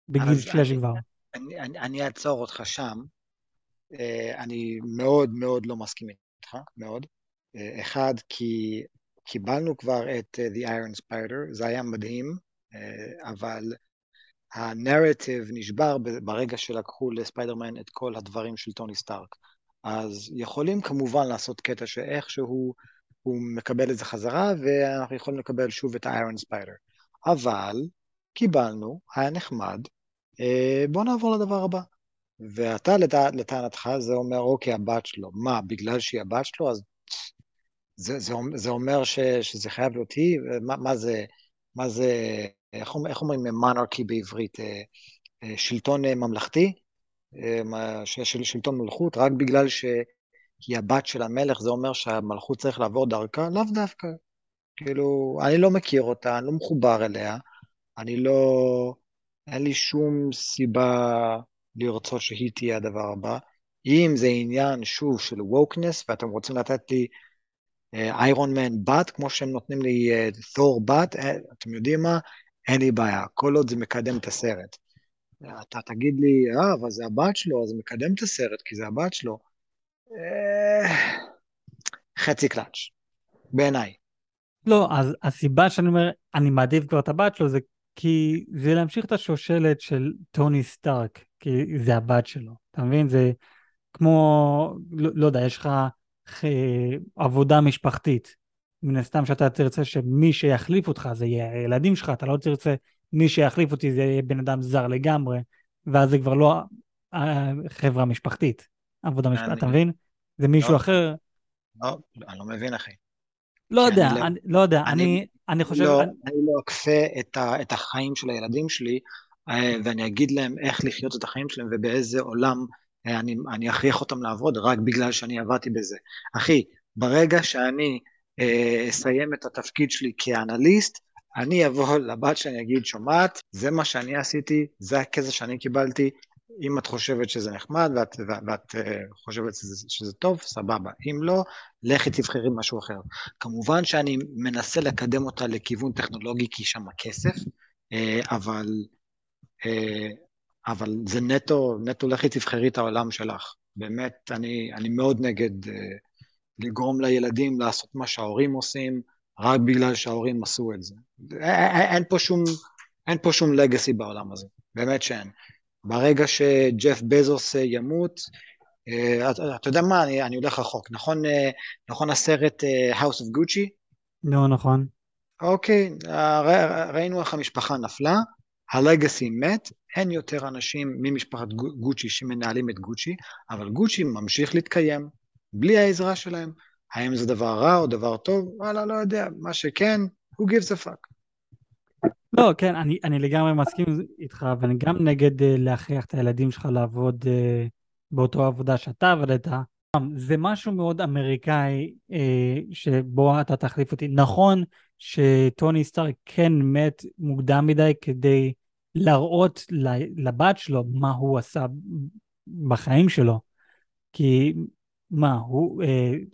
בגיל שלוש כבר. אני, אני, אני אעצור אותך שם, אני מאוד מאוד לא מסכים איתך, מאוד. אחד, כי קיבלנו כבר את The Iron Spider, זה היה מדהים, אבל הנרטיב נשבר ברגע שלקחו לספיידרמן את כל הדברים של טוני סטארק. אז יכולים כמובן לעשות קטע שאיכשהו הוא מקבל את זה חזרה, ואנחנו יכולים לקבל שוב את ה-Iron Spider. אבל קיבלנו, היה נחמד, בוא נעבור לדבר הבא. ואתה לטענתך, זה אומר, אוקיי, הבת שלו. מה, בגלל שהיא הבת שלו, אז זה, זה, זה אומר ש, שזה חייב להיות היא? מה, מה זה, מה זה, איך, איך אומרים מונרכי בעברית? שלטון ממלכתי? של, שלטון מלכות? רק בגלל שהיא הבת של המלך, זה אומר שהמלכות צריך לעבור דרכה? לאו דווקא. כאילו, אני לא מכיר אותה, אני לא מחובר אליה, אני לא... אין לי שום סיבה לרצות שהיא תהיה הדבר הבא. אם זה עניין שוב של ווקנס, ואתם רוצים לתת לי איירון מן בת, כמו שהם נותנים לי ת'ור בת, אתם יודעים מה? אין לי בעיה. כל עוד זה מקדם את הסרט. אתה תגיד לי, אה, אבל זה הבת שלו, אז מקדם את הסרט, כי זה הבת שלו. חצי קלאץ', בעיניי. לא, אז הסיבה שאני אומר, אני מעדיף כבר את הבת שלו, זה... כי זה להמשיך את השושלת של טוני סטארק, כי זה הבת שלו, אתה מבין? זה כמו, לא, לא יודע, יש לך עבודה משפחתית, מן הסתם שאתה תרצה שמי שיחליף אותך זה יהיה הילדים שלך, אתה לא תרצה מי שיחליף אותי זה יהיה בן אדם זר לגמרי, ואז זה כבר לא חברה משפחתית, עבודה משפחתית, אתה מבין? זה מישהו לא, אחר. לא, אני לא מבין אחי. לא יודע, אני, אני, לא יודע, אני... אני... אני חושב... לא, אני... אני לא אקפה את, ה, את החיים של הילדים שלי, ואני אגיד להם איך לחיות את החיים שלהם, ובאיזה עולם אני, אני אכריח אותם לעבוד, רק בגלל שאני עבדתי בזה. אחי, ברגע שאני אה, אסיים את התפקיד שלי כאנליסט, אני אבוא לבת שאני אגיד, שומעת, זה מה שאני עשיתי, זה הכסף שאני קיבלתי, אם את חושבת שזה נחמד, ואת, ואת חושבת שזה, שזה טוב, סבבה. אם לא, לכי תבחרי משהו אחר. כמובן שאני מנסה לקדם אותה לכיוון טכנולוגי, כי שם הכסף, אבל, אבל זה נטו, נטו לכי תבחרי את העולם שלך. באמת, אני, אני מאוד נגד לגרום לילדים לעשות מה שההורים עושים, רק בגלל שההורים עשו את זה. אין פה שום, אין פה שום לגאסי בעולם הזה. באמת שאין. ברגע שג'ף בזוס ימות, אתה יודע מה, אני הולך רחוק, נכון הסרט House of Gucci? לא, נכון. אוקיי, ראינו איך המשפחה נפלה, הלגאסי מת, אין יותר אנשים ממשפחת גוצ'י שמנהלים את גוצ'י, אבל גוצ'י ממשיך להתקיים, בלי העזרה שלהם, האם זה דבר רע או דבר טוב, וואלה, לא יודע, מה שכן, who gives a fuck. לא, כן, אני, אני לגמרי מסכים איתך, ואני גם נגד uh, להכריח את הילדים שלך לעבוד uh, באותו עבודה שאתה עבדת, זה משהו מאוד אמריקאי שבו אתה תחליף אותי. נכון שטוני סטארק כן מת מוקדם מדי כדי להראות לבת שלו מה הוא עשה בחיים שלו, כי מה הוא,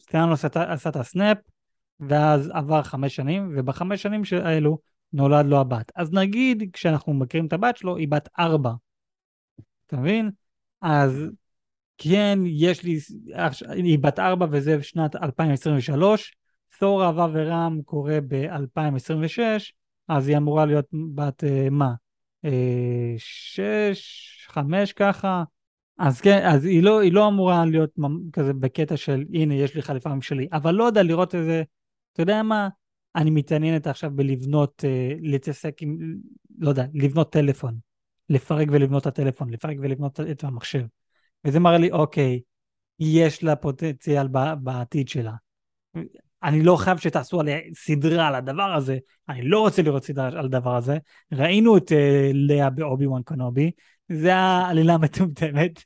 ת'אנוס עשה את הסנאפ ואז עבר חמש שנים, ובחמש שנים האלו נולד לו הבת. אז נגיד כשאנחנו מכירים את הבת שלו היא בת ארבע, אתה מבין? אז כן, יש לי, היא בת ארבע וזה בשנת אלפיים עשרים ושלוש, ת'ור אהבה ורעם קורה ב-אלפיים עשרים ושש, אז היא אמורה להיות בת מה? שש, חמש ככה, אז כן, אז היא לא, היא לא אמורה להיות כזה בקטע של הנה יש לי חליפה משלי, אבל לא יודע לראות איזה, אתה יודע מה, אני מתעניינת עכשיו בלבנות, לתסק עם, לא יודע, לבנות טלפון, לפרק ולבנות את הטלפון, לפרק ולבנות את המחשב. וזה מראה לי, אוקיי, יש לה פוטנציאל בעתיד שלה. אני לא חייב שתעשו עליה סדרה על הדבר הזה, אני לא רוצה לראות סדרה על הדבר הזה. ראינו את לאה באובי וואן קנובי, זה העלילה מטומטמת,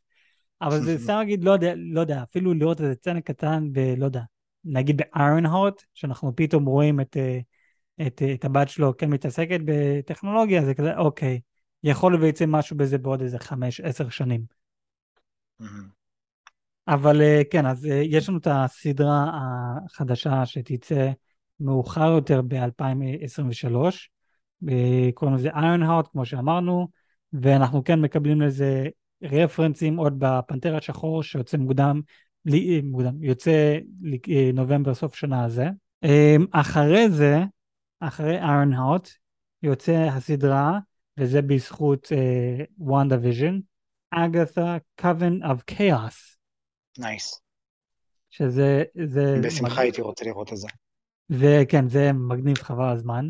אבל זה סתם להגיד, לא יודע, לא יודע, אפילו לראות איזה סצנה קטן, ולא יודע, נגיד ב-Iron Heart, שאנחנו פתאום רואים את, את, את הבת שלו כן מתעסקת בטכנולוגיה, זה כזה, אוקיי, יכול ויצא משהו בזה בעוד איזה חמש, עשר שנים. אבל כן, אז יש לנו את הסדרה החדשה שתצא מאוחר יותר ב-אלפיים עשרים ושלוש, קוראים לזה איירון הארט כמו שאמרנו, ואנחנו כן מקבלים לזה רפרנסים עוד בפנתר השחור שיוצא מוקדם, יוצא נובמבר סוף שנה הזה. אחרי זה, אחרי איירון הארט יוצא הסדרה, וזה בזכות וואנדה ויז'ן, Agatha Coven of Chaos. נייס. שזה, זה... בשמחה הייתי רוצה לראות את זה. זה, כן, זה מגניב חבל הזמן.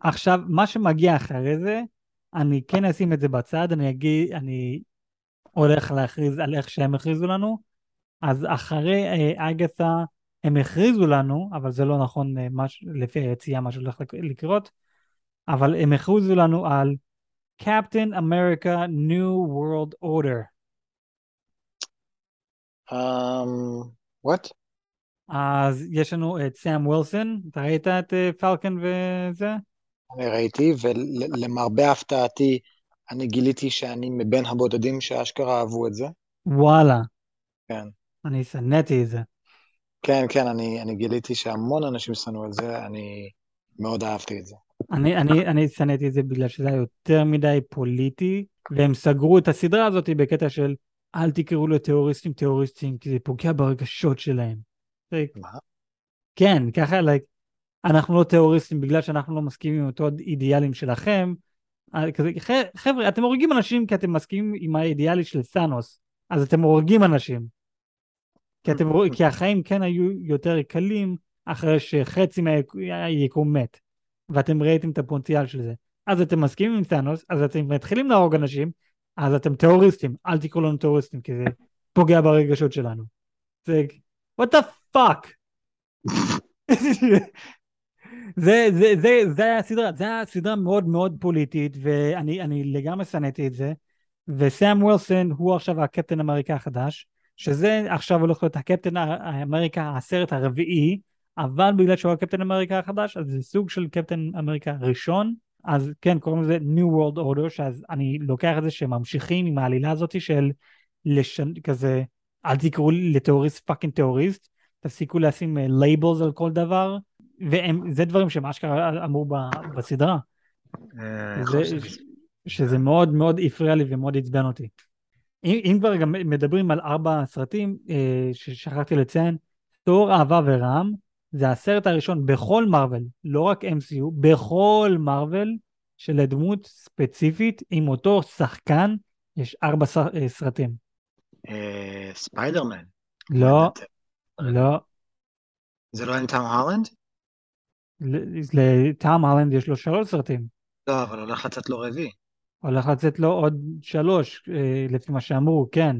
עכשיו, מה שמגיע אחרי זה, אני כן אשים את זה בצד, אני אגיד, אני הולך להכריז על איך שהם הכריזו לנו, אז אחרי אגתה, הם הכריזו לנו, אבל זה לא נכון לפי היציאה, מה שהולך לקרות, אבל הם הכריזו לנו על Captain America New World Order. Um what? אז יש לנו את סאם וילסון, אתה ראית את פלקן וזה? אני ראיתי, ולמרבה הפתעתי אני גיליתי שאני מבין הבודדים שאשכרה אהבו את זה. וואלה. כן. אני סנתי את זה. כן, כן, אני, אני גיליתי שהמון אנשים סנו את זה, אני מאוד אהבתי את זה. אני, אני, אני סנתי את זה בגלל שזה היה יותר מדי פוליטי, והם סגרו את הסדרה הזאת בקטע של אל תקראו לו טרוריסטים טרוריסטים, כי זה פוגע ברגשות שלהם. מה? כן, ככה, like, אנחנו לא טרוריסטים בגלל שאנחנו לא מסכימים עם אותו אידיאלים שלכם. כזה, חבר'ה, אתם הורגים אנשים כי אתם מסכימים עם האידיאלי של סאנוס, אז אתם הורגים אנשים. כי, אתם, כי החיים כן היו יותר קלים אחרי שחצי מהיקום מת. ואתם ראיתם את הפוטנציאל של זה. אז אתם מסכימים עם ת'אנוס, אז אתם מתחילים להרוג אנשים, אז אתם טרוריסטים, אל תקראו לנו טרוריסטים, כי זה פוגע ברגשות שלנו. זה, what the fuck? זה, זה, זה, זה היה סדרה, זה היה סדרה מאוד מאוד פוליטית, ואני, אני לגמרי סנתי את זה, וסאם וילסון הוא עכשיו הקפטן אמריקה החדש, שזה עכשיו הולך להיות הקפטן האמריקה הסרט הרביעי, אבל בגלל שהוא הקפטן אמריקה החדש, אז זה סוג של קפטן אמריקה ראשון, אז כן, קוראים לזה New World Order, שאז אני לוקח את זה שממשיכים עם העלילה הזאת של לשנ... כזה, אל תקראו לטרוריסט פאקינג טרוריסט, תפסיקו לשים לייבלס על כל דבר, וזה דברים שמאשכרה אמרו בסדרה, שזה מאוד מאוד הפריע לי ומאוד עצבן אותי. אם כבר גם מדברים על ארבע סרטים, ששכחתי לציין, ת'ור אהבה ורעם, זה הסרט הראשון בכל מרוול, לא רק אם סי יו, בכל מרוול של דמות ספציפית עם אותו שחקן, יש ארבע סרטים. ספיידרמן. לא, לא. זה לא עם טום הולנד? לטום הולנד יש לו שלוש סרטים. לא, אבל הולך לצאת לו רביעי. הולך לצאת לו עוד שלוש, לפי מה שאמרו, כן.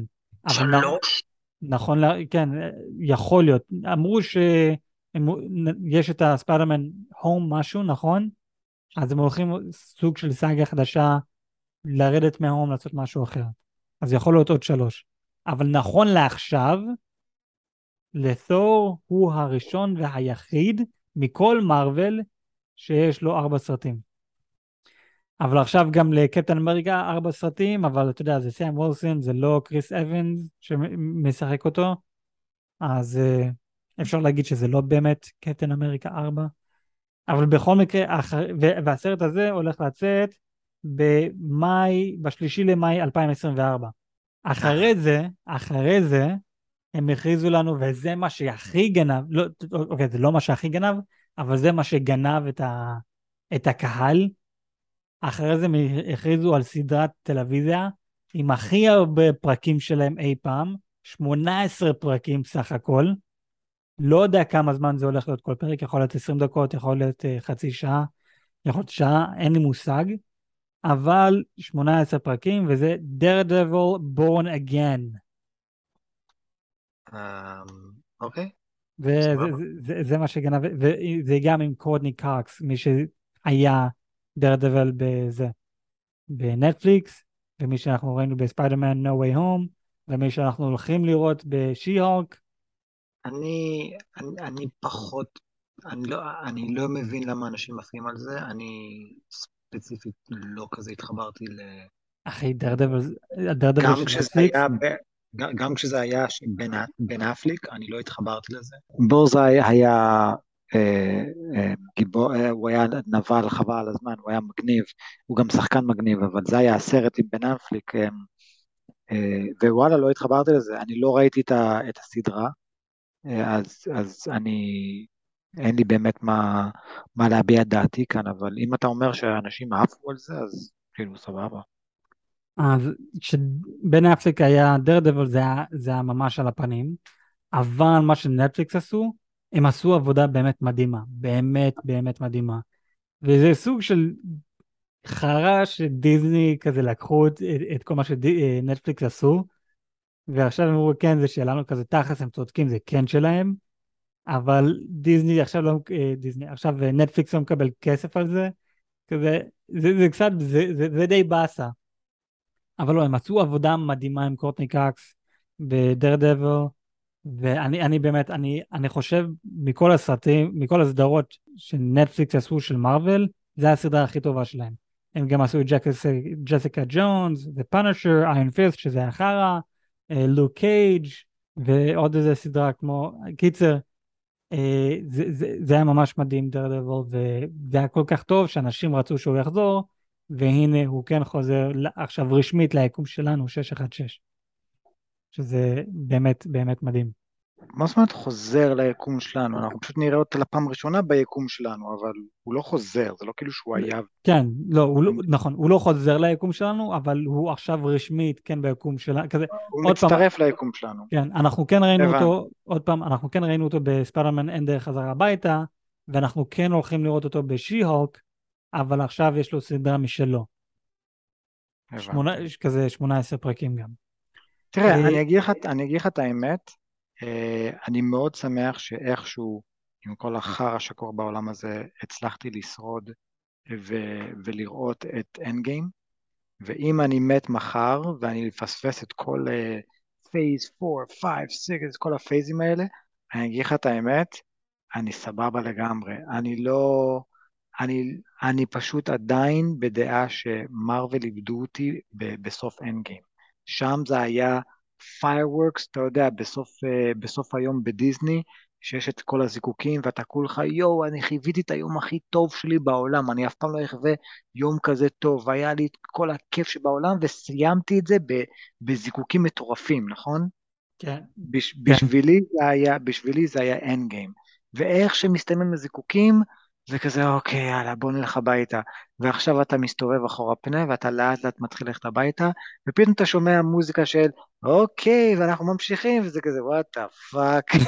שלוש? נכון, כן, יכול להיות. אמרו ש... יש את הספיידרמן הום משהו, נכון? אז הם הולכים סוג של סאגה חדשה, לרדת מההום, לעשות משהו אחר. אז יכול להיות עוד שלוש. אבל נכון לעכשיו, לת'ור הוא הראשון והיחיד מכל מרוול שיש לו ארבע סרטים. אבל עכשיו גם לקפטן אמריקה ארבע סרטים, אבל אתה יודע, זה סם וולסון, זה לא קריס אבנס שמשחק אותו, אז אפשר להגיד שזה לא באמת קפטן אמריקה ארבע, אבל בכל מקרה, והסרט הזה הולך לצאת במאי, בשלישי למאי אלפיים עשרים וארבע. אחרי זה, אחרי זה, הם הכריזו לנו, וזה מה שהכי גנב, לא, אוקיי, זה לא מה שהכי גנב, אבל זה מה שגנב את, ה, את הקהל. אחרי זה הם הכריזו על סדרת טלוויזיה, עם הכי הרבה פרקים שלהם אי פעם, שמונה עשרה פרקים סך הכל, לא יודע כמה זמן זה הולך להיות כל פרק, יכול להיות עשרים דקות, יכול להיות חצי שעה, יכול להיות שעה, אין לי מושג, אבל שמונה עשרה פרקים, וזה Daredevil Born Again. אוקיי. וזה מה שגנב, וזה גם עם קודני קארקס, מי שהיה Daredevil בזה, בנטפליקס, ומי שאנחנו ראינו בספיידרמן No Way Home, ומי שאנחנו הולכים לראות בשי-הולק. אני, אני, אני פחות, אני לא, אני לא מבין למה אנשים מפעים על זה, אני ספציפית לא כזה התחברתי ל... אחי, דרדבל, דרדבל גם כשזה היה, גם, גם כשזה היה בן אפליק, אני לא התחברתי לזה. בורזאי היה, אה, אה, גיבור, אה, הוא היה נבל חבל על הזמן, הוא היה מגניב, הוא גם שחקן מגניב, אבל זה היה הסרט עם בן אפליק, אה, אה, ווואלה, לא התחברתי לזה, אני לא ראיתי את, ה, את הסדרה, אז, אז אני, אין לי באמת מה, מה להביע דעתי כאן, אבל אם אתה אומר שהאנשים אהבו על זה, אז כאילו סבבה. אז כשבנטפליקס היה דרדבל, זה היה, זה היה ממש על הפנים, אבל מה שנטפליקס עשו, הם עשו עבודה באמת מדהימה, באמת באמת מדהימה, וזה סוג של חרה שדיזני כזה לקחו את, את כל מה שנטפליקס עשו, ועכשיו הם אמרו, כן, זה שלנו כזה תחס, הם צודקים, זה כן שלהם, אבל דיזני עכשיו לא, דיזני, עכשיו נטפליקס לא מקבל כסף על זה, כזה, זה, זה קצת, זה, זה, זה די באסה. אבל לא, הם מצאו עבודה מדהימה עם קורטני קאקס, בדרדבל, ואני אני באמת, אני, אני חושב, מכל הסרטים, מכל הסדרות שנטפליקס עשו של מרוול, זה הסדרה הכי טובה שלהם. הם גם עשו ג'סיקה ג'ונס, The Punisher, Iron Fist, שזה החרה, לוק קייג' ועוד איזה סדרה כמו קיצר, זה, זה, זה היה ממש מדהים דרדבל, וזה היה כל כך טוב שאנשים רצו שהוא יחזור, והנה הוא כן חוזר עכשיו רשמית ליקום שלנו שש אחת שש, שזה באמת באמת מדהים. מה זאת אומרת חוזר ליקום שלנו? אנחנו פשוט נראה אותה לפעם ראשונה ביקום שלנו, אבל הוא לא חוזר, זה לא כאילו שהוא היה... כן, לא, הוא לא, נכון, הוא לא חוזר ליקום שלנו, אבל הוא עכשיו רשמית, כן, ביקום שלנו, כזה... הוא מצטרף פעם, ליקום שלנו. כן, אנחנו כן ראינו הבן. אותו, עוד פעם, אנחנו כן ראינו אותו בספיידרמן אין דרך חזרה הביתה, ואנחנו כן הולכים לראות אותו בשי-הולק, אבל עכשיו יש לו סדרה משלו. שמונה, כזה שמונה עשרה פרקים גם. תראה, אני אגיד לך, אני אגיד לך את האמת, Uh, אני מאוד שמח שאיכשהו עם כל החר השקור בעולם הזה הצלחתי לשרוד ו- ולראות את Endgame, ואם אני מת מחר ואני אפספס את כל פייז פור, פייב, סיקס, כל הפייזים האלה, אני אגיד לך את האמת, אני סבבה לגמרי, אני לא, אני, אני פשוט עדיין בדעה שמרוול איבדו אותי ב- בסוף Endgame, שם זה היה fireworks, אתה יודע, בסוף, בסוף היום בדיזני, שיש את כל הזיקוקים, ואתה כולך, יו, אני חיוויתי את היום הכי טוב שלי בעולם, אני אף פעם לא אחווה יום כזה טוב, היה לי כל הכיף שבעולם, וסיימתי את זה בזיקוקים מטורפים, נכון? כן. בש, בשבילי, זה היה, בשבילי זה היה end game, ואיך שמסתיימים הזיקוקים, זה כזה, אוקיי, יאללה, בוא נלך הביתה, ועכשיו אתה מסתובב אחורה פנה, ואתה לאט לאט מתחיל ללכת הביתה, ופתאום אתה שומע מוזיקה של, אוקיי, ואנחנו ממשיכים, וזה כזה, what the fuck,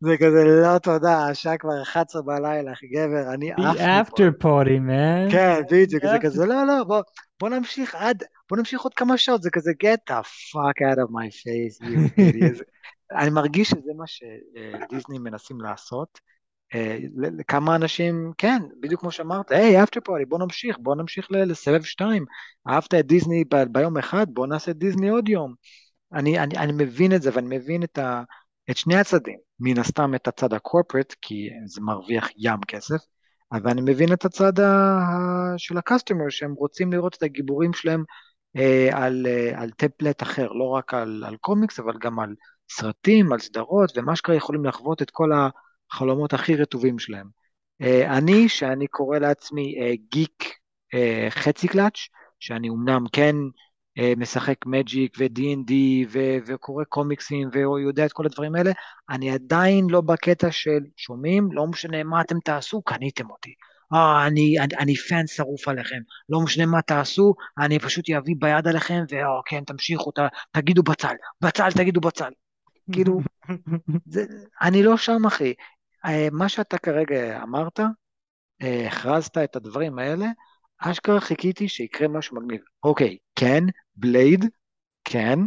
זה כזה, לא תודה, השעה כבר אחת עשרה בלילה, גבר, אני אחי פה. The after party, man. כן, בדיוק, זה כזה, לא, לא, בוא, בוא נמשיך עד, בוא נמשיך עוד כמה שעות, זה כזה, get the fuck out of my face, you idiot. אני מרגיש שזה מה שדיזני מנסים לעשות, לכמה אנשים, כן, בדיוק כמו שאמרת, היי, אהבת פה, בוא נמשיך, בוא נמשיך לסבב שתיים, אהבת את דיסני ביום אחד, בוא נעשה את דיסני עוד יום. אני, אני, אני מבין את זה, ואני מבין את, ה, את שני הצדדים, מן הסתם את הצד הקורפרט, כי זה מרוויח ים כסף, אבל אני מבין את הצד ה, של הקסטומר, שהם רוצים לראות את הגיבורים שלהם אה, על, אה, על טמפלט אחר, לא רק על, על קומיקס, אבל גם על סרטים, על סדרות, ומה שקרה יכולים לחוות את כל ה... החלומות הכי רטובים שלהם. אני, שאני קורא לעצמי גיק חצי קלאץ', שאני אמנם כן משחק מג'יק ו-די אנד די וקורא קומיקסים ויודע את כל הדברים האלה, אני עדיין לא בקטע של שומעים, לא משנה מה אתם תעשו, קניתם אותי. אה, אני, אני, אני פן שרוף עליכם, לא משנה מה תעשו, אני פשוט אביא ביד עליכם, ואוקיי, תמשיכו, ת, תגידו בצל, בצל, תגידו בצל. כאילו, זה, אני לא שם, אחי. מה שאתה כרגע אמרת, הכרזת את הדברים האלה, אשכרה חיכיתי שיקרה משהו מגניב. אוקיי, כן, בלייד, כן,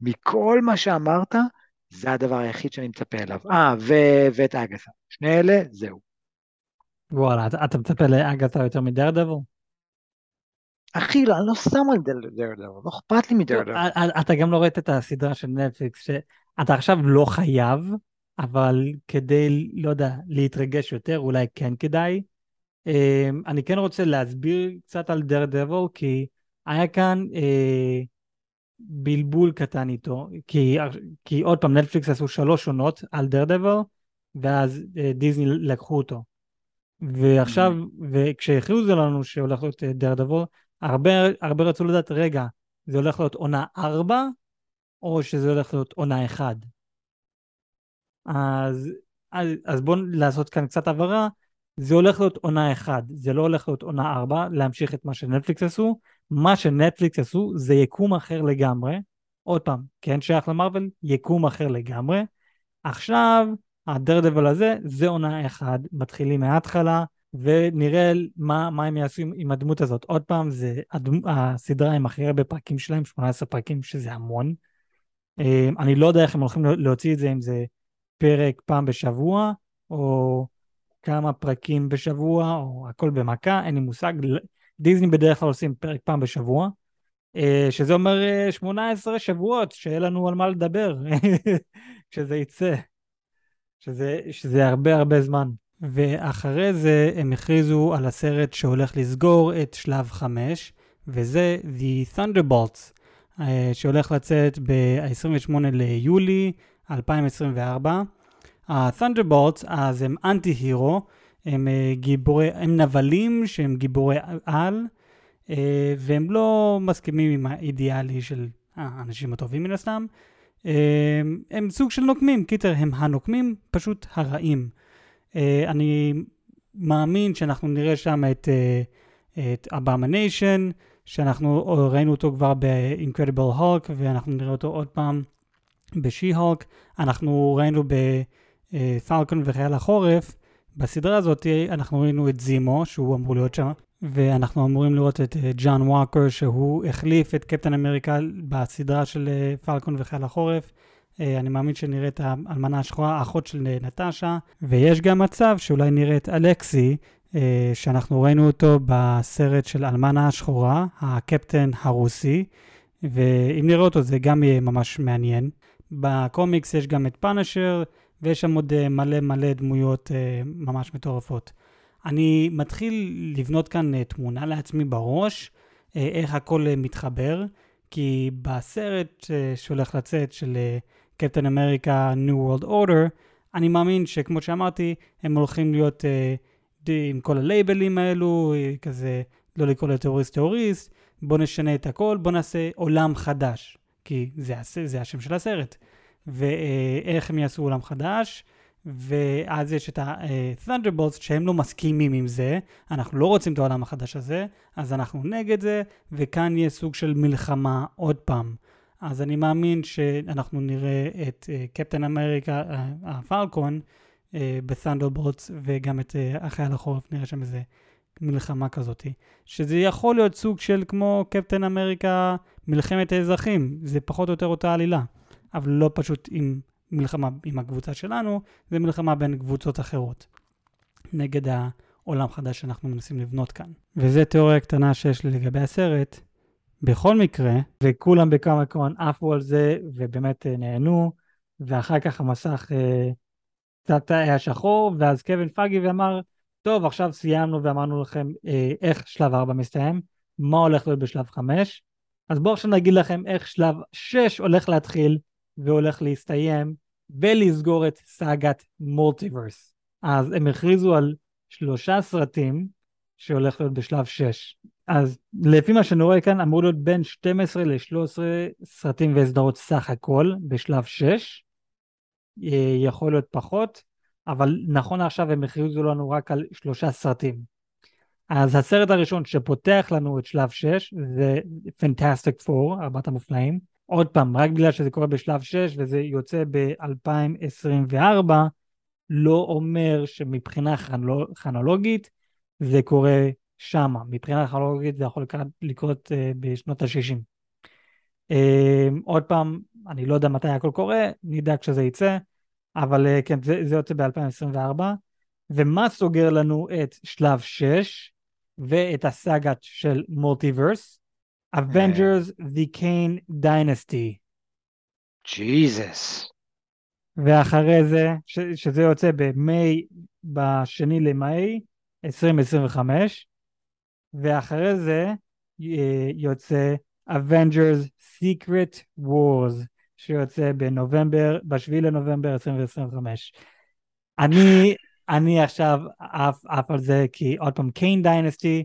מכל מה שאמרת, זה הדבר היחיד שאני מצפה אליו. אה, ו- ואת אגתה. שני אלה, זהו. וואלה, אתה מצפה לאגתה יותר מדרדבל? אחי, לא, אני לא שם על דרדבל, לא אכפת לי מדרדבל. אתה גם לא ראית את הסדרה של נטפליקס, שאתה עכשיו לא חייב, אבל כדי, לא יודע, להתרגש יותר, אולי כן כדאי. אני כן רוצה להסביר קצת על דרדבל, כי היה כאן אה, בלבול קטן איתו, כי, כי עוד פעם נטפליקס עשו שלוש עונות על דרדבל, ואז אה, דיזני לקחו אותו. ועכשיו, וכשהכריזו לנו שהולך להיות דרדבל, הרבה, הרבה רצו לדעת, רגע, זה הולך להיות עונה ארבע, או שזה הולך להיות עונה אחת. אז, אז, אז בואו לעשות כאן קצת עברה, זה הולך להיות עונה אחת, זה לא הולך להיות עונה ארבע, להמשיך את מה שנטפליקס עשו, מה שנטפליקס עשו זה יקום אחר לגמרי, עוד פעם, כן שייך למרוול, יקום אחר לגמרי, עכשיו, הדרדבל הזה, זה עונה אחת, מתחילים מההתחלה, ונראה מה, מה הם יעשו עם הדמות הזאת. עוד פעם, זה הדמ... הסדרה עם הכי הרבה פרקים שלהם, שמונה עשרה פרקים, שזה המון. אני לא יודע איך הם הולכים להוציא את זה, אם זה פרק פעם בשבוע, או כמה פרקים בשבוע, או הכל במכה, אין לי מושג. דיזני בדרך כלל עושים פרק פעם בשבוע, שזה אומר שמונה עשרה שבועות, שיהיה לנו על מה לדבר, כשזה יצא. שזה, שזה הרבה הרבה זמן. ואחרי זה הם הכריזו על הסרט שהולך לסגור את שלב חמש, וזה The Thunderbolts, שהולך לצאת ב-עשרים ושמונה ליולי אלפיים עשרים וארבע. ה-Thunderbolts, אז הם אנטי-הירו, הם, גיבורי, הם נבלים שהם גיבורי על, והם לא מסכימים עם האידיאלי של האנשים הטובים מן הסתם, הם, הם סוג של נוקמים, קיצר הם הנוקמים, פשוט הרעים. אני מאמין שאנחנו נראה שם את, את Abomination, שאנחנו ראינו אותו כבר ב-Incredible Hulk, ואנחנו נראה אותו עוד פעם ב-She-Hulk, אנחנו ראינו ב-Falcon וחייל החורף, בסדרה הזאת אנחנו ראינו את זימו, שהוא אמור להיות שם, ואנחנו אמורים לראות את ג'ון ווקר, שהוא החליף את קפטן אמריקה בסדרה של פלקון וחייל החורף. אני מאמין שנראה את האלמנה השחורה, האחות של נטשה, ויש גם מצב שאולי נראה את אלכסי, שאנחנו ראינו אותו בסרט של אלמנה השחורה, הקפטן הרוסי, ואם נראה אותו זה גם יהיה ממש מעניין. בקומיקס יש גם את פאנשר, ויש שם עוד מלא מלא דמויות ממש מטורפות. אני מתחיל לבנות כאן תמונה לעצמי בראש, איך הכל מתחבר, כי בסרט שהולך לצאת של קפטן אמריקה New World Order, אני מאמין שכמו שאמרתי, הם הולכים להיות עם כל הלייבלים האלו, כזה לא לקרוא לטרוריסט טרוריסט, בוא נשנה את הכל, בוא נעשה עולם חדש, כי זה, זה השם של הסרט, ואיך הם יעשו עולם חדש, ואז יש את ה-Thunderbolts שהם לא מסכימים עם זה, אנחנו לא רוצים את העולם החדש הזה, אז אנחנו נגד זה, וכאן יהיה סוג של מלחמה עוד פעם. אז אני מאמין שאנחנו נראה את קפטן אמריקה, הפלקון, ב-Thunderbolts, וגם את החייל החורף נראה שם איזה מלחמה כזאת. שזה יכול להיות סוג של כמו קפטן אמריקה מלחמת האזרחים, זה פחות או יותר אותה עלילה, אבל לא פשוט עם... מלחמה עם הקבוצה שלנו, זה מלחמה בין קבוצות אחרות. נגד העולם חדש שאנחנו מנסים לבנות כאן. וזה תיאוריה קטנה שיש לי לגבי הסרט. בכל מקרה, וכולם בקומיקון עפו על זה, ובאמת נהנו, ואחר כך המסך קצת היה שחור, ואז קווין פאגי ואמר, טוב, עכשיו סיימנו ואמרנו לכם איך שלב ארבע מסתיים, מה הולך להיות בשלב חמש, אז בואו עכשיו נגיד לכם איך שלב שש הולך להתחיל, והולך להסתיים, ולסגור את סאגת מולטיברס. אז הם הכריזו על שלושה סרטים, שהולך להיות בשלב שש. אז לפי מה שנראה כאן, אמור להיות בין שתים עשרה ל-שלוש עשרה סרטים והסדרות סך הכל, בשלב שש, יכול להיות פחות, אבל נכון עכשיו הם הכריזו לנו רק על שלושה סרטים. אז הסרט הראשון שפותח לנו את שלב שש, זה Fantastic Four, ארבעת המופלאים, עוד פעם, רק בגלל שזה קורה בשלב שש, וזה יוצא ב-אלפיים עשרים וארבע, לא אומר שמבחינה כרונולוגית, זה קורה שם, מבחינה כרונולוגית זה יכול לקרות בשנות ה-שישים. עוד פעם, אני לא יודע מתי הכל קורה, נדע כשזה יצא, אבל כן, זה, זה יוצא ב-אלפיים עשרים וארבע, ומה סוגר לנו את שלב שש, ואת הסאגת של מולטיברס, Avengers The Kang Dynasty. Jesus. ואחרי זה, ש, שזה יוצא במאי, בשני למאי, עשרים עשרים וחמש, ואחרי זה יוצא Avengers Secret Wars, שיוצא בנובמבר, בשביל לנובמבר עשרים עשרים וחמש. אני, אני עכשיו אף, אף על זה, כי עוד פעם, Kang Dynasty,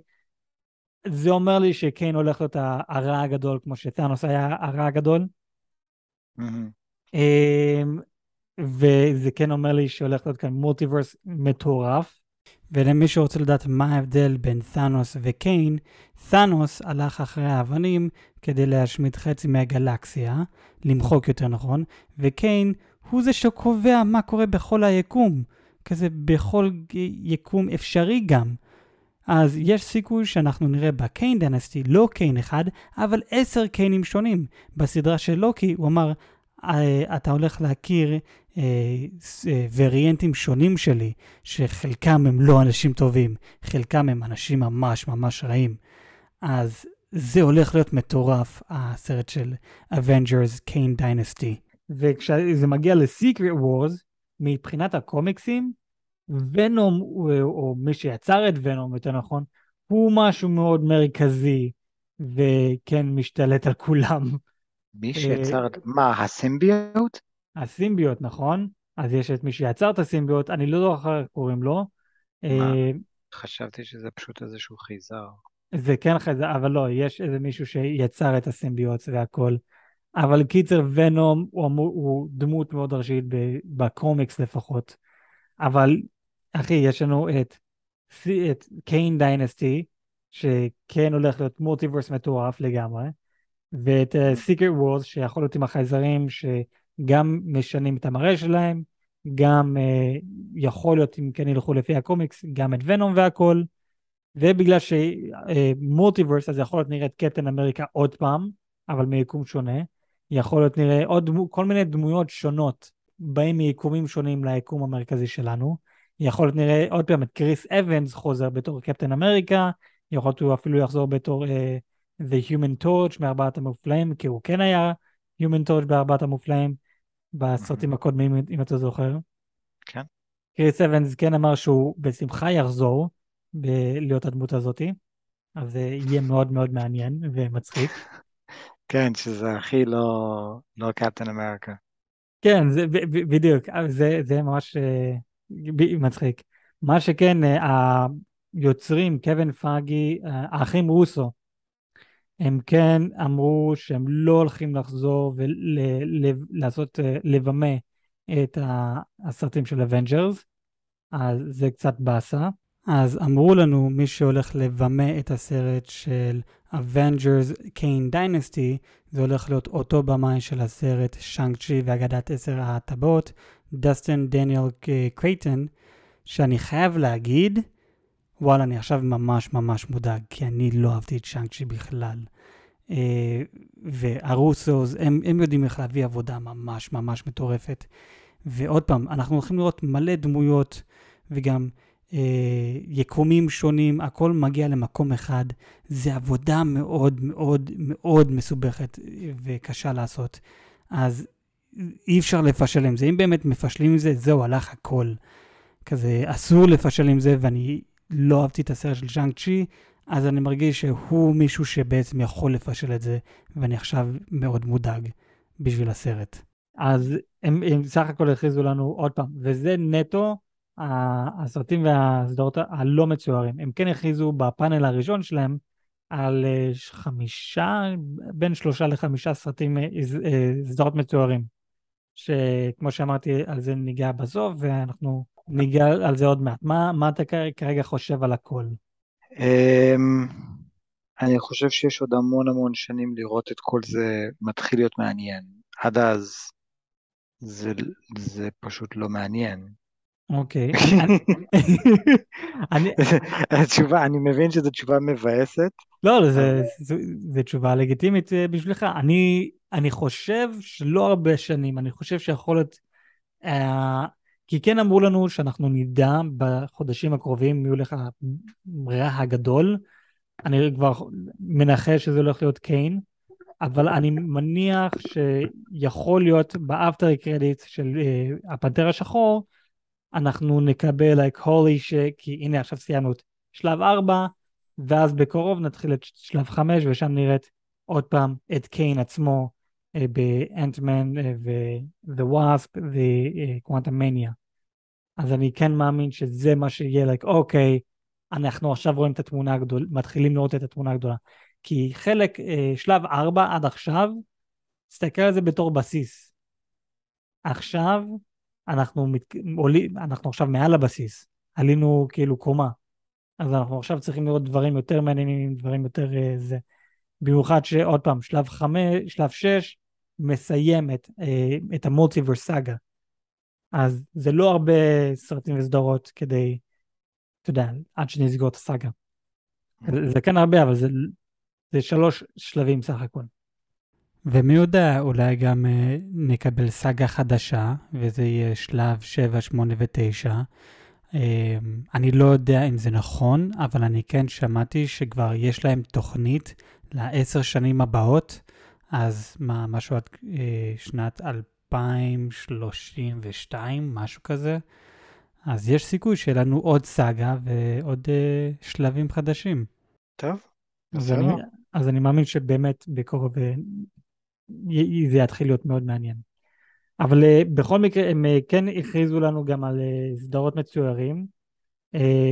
זה אומר לי שקיין הולך להיות הרע הגדול, כמו שתאנוס היה הרע הגדול. Mm-hmm. וזה כן אומר לי שהולך להיות כאן מולטיברס מטורף. ולמי שרוצה לדעת מה ההבדל בין תאנוס וקיין, תאנוס הלך אחרי האבנים כדי להשמיד חצי מהגלקסיה, למחוק יותר נכון, וקיין הוא זה שקובע מה קורה בכל היקום, כזה בכל יקום אפשרי גם. אז יש סיכוי שאנחנו נראה בקיין דנסטי לא קיין אחד, אבל עשר קיינים שונים. בסדרה של לוקי הוא אמר, אתה הולך להכיר אה, אה, וריאנטים שונים שלי, שחלקם הם לא אנשים טובים, חלקם הם אנשים ממש ממש רעים. אז זה הולך להיות מטורף, הסרט של Avengers Kang Dynasty. וכשזה מגיע ל-Secret Wars, מבחינת הקומיקסים, ונום, או מי שיצר את ונום, יותר נכון, הוא משהו מאוד מרכזי, וכן משתלט על כולם. מי שיצר את, מה, הסימביות? הסימביות, נכון. אז יש את מי שיצר את הסימביות, אני לא זוכר קוראים לו. חשבתי שזה פשוט איזשהו חיזר. זה כן חיזר, אבל לא, יש איזה מישהו שיצר את הסימביות והכל. אבל קיצר ונום הוא דמות מאוד ראשית בקומיקס לפחות. אבל, אחי, יש לנו את, את Kang Dynasty, שכן הולך להיות מולטיברס מטורף לגמרי, ואת Secret Wars, שיכול להיות עם החייזרים, שגם משנים את המראה שלהם, גם uh, יכול להיות, אם כן ילכו לפי הקומיקס, גם את ונום והכל, ובגלל שמולטיברס, uh, אז יכול להיות נראה את קפטן אמריקה עוד פעם, אבל מיקום שונה, יכול להיות נראה עוד דמו, כל מיני דמויות שונות, באים מיקומים שונים ליקום המרכזי שלנו, יכול להיות נראה עוד פעם את קריס אבנס חוזר בתור קפטן אמריקה, יכול להיות הוא אפילו יחזור בתור uh, The Human Torch מארבעת המופלאים, כי הוא כן היה Human Torch בארבעת המופלאים, בסרטים הקודמים אם אתה זוכר. כן. קריס אבנס כן אמר שהוא בשמחה יחזור, ב- להיות הדמות הזאת, אז זה יהיה מאוד מאוד מעניין ומצחיק. כן, שזה הכי לא, לא קפטן אמריקה. כן, זה בדיוק, זה, זה ממש מצחיק. מה שכן, היוצרים, קווין פאגי, האחים רוסו, הם כן אמרו שהם לא הולכים לחזור ולעשות, לבמה את הסרטים של אבנג'רס, אז זה קצת באסה. אז אמרו לנו מי שהולך לבמה את הסרט של Avengers Kang Dynasty, זה הולך להיות אותו במאי של הסרט שאנג צ'י ואגדת עשר הטבעות, דסטין דניאל קרייטון, שאני חייב להגיד, וואלה, אני עכשיו ממש ממש מודאג, כי אני לא אהבתי את שאנג צ'י בכלל. והרוסוס, הם, הם יודעים איך להביא עבודה ממש ממש מטורפת. ועוד פעם, אנחנו הולכים לראות מלא דמויות, וגם יקומים שונים, הכל מגיע למקום אחד. זה עבודה מאוד מאוד מאוד מסובכת וקשה לעשות. אז אי אפשר לפשל עם זה. אם באמת מפשלים עם זה, זהו, הלך הכל. כזה, אסור לפשל עם זה, ואני לא אהבתי את הסרט של ז'אנג צ'י, אז אני מרגיש שהוא מישהו שבעצם יכול לפשל את זה, ואני עכשיו מאוד מודאג בשביל הסרט. אז הם, הם סך הכל הכריזו לנו עוד פעם, וזה נטו הסרטים והסדרות הלא מצוירים. הם כן הכריזו בפאנל הראשון שלהם על חמישה, בין שלושה לחמישה סרטים, סדרות מצוירים, שכמו שאמרתי על זה ניגע בסוף, ואנחנו ניגע על זה עוד מעט. מה, מה אתה כרגע חושב על הכל? אני חושב שיש עוד המון המון שנים לראות את כל זה מתחיל להיות מעניין. עד אז זה, זה פשוט לא מעניין. אוקיי. התשובה, אני מבין שזו תשובה מבאסת. לא, זו תשובה לגיטימית בשבילך. אני חושב שלא הרבה שנים, אני חושב שיכול להיות, כי כן אמרו לנו שאנחנו נדע בחודשים הקרובים מי הולך המראה הגדול, אני כבר מנחש שזה הולך להיות קיין, אבל אני מניח שיכול להיות באפטר קרדיט של הפנתר השחור, אנחנו נקבל like holy shit, כי הנה עכשיו סיימנו את שלב ארבע, ואז בקרוב נתחיל את שלב חמש, ושם נראית עוד פעם את קיין עצמו, ב-Ant-Man ו-The Wasp ו-Quantum Mania. אז אני כן מאמין שזה מה שיהיה, like, אוקיי, אנחנו עכשיו רואים את התמונה הגדולה, מתחילים לראות את התמונה הגדולה. כי חלק, שלב ארבע עד עכשיו, תסתכל על זה בתור בסיס. עכשיו, אנחנו, מת... אנחנו עכשיו מעל הבסיס, עלינו כאילו קומה, אז אנחנו עכשיו צריכים לראות דברים יותר מעניינים, דברים יותר uh, זה, במיוחד שעוד פעם, שלב חמש, שלב שש, מסיים את, uh, את המולטיברס סאגה, אז זה לא הרבה סרטים וסדרות כדי, אתה יודע, עד שנסגור את הסאגה, זה כן הרבה, אבל זה, זה שלוש שלבים סך הכל. ומי יודע, אולי גם אה, נקבל סאגה חדשה, וזה יהיה שלב שבע, שמונה ותשע. אה, אני לא יודע אם זה נכון, אבל אני כן שמעתי שכבר יש להם תוכנית לעשר שנים הבאות, אז מה, משהו עד אה, שנת אלפיים שלושים ושתיים, משהו כזה. אז יש סיכוי שיהיה לנו עוד סאגה ועוד אה, שלבים חדשים. טוב, אז אני, אז אני מאמין שבאמת בקרוב זה יתחיל להיות מאוד מעניין. אבל בכל מקרה, הם כן הכריזו לנו גם על סדרות מצוירים,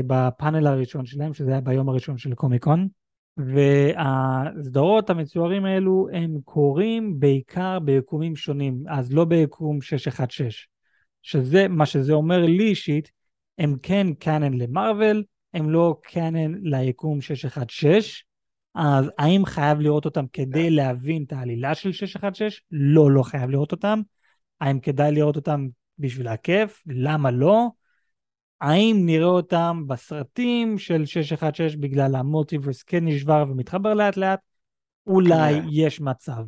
בפאנל הראשון שלהם, שזה היה ביום הראשון של קומיקון, והסדרות המצוירים האלו, הם קוראים בעיקר ביקומים שונים, אז לא ביקום שש אחת שש, שזה מה שזה אומר לי אישית, הם כן קאנן למרוול, הם לא קאנן ליקום שש אחת שש, אז האם חייב לראות אותם כדי להבין את העלילה של שש אחת שש? לא, לא חייב לראות אותם. האם כדאי לראות אותם בשביל הכיף? למה לא? האם נראה אותם בסרטים של שש אחת שש בגלל המולטיברס כן נשבר ומתחבר לאט לאט? אולי יש מצב.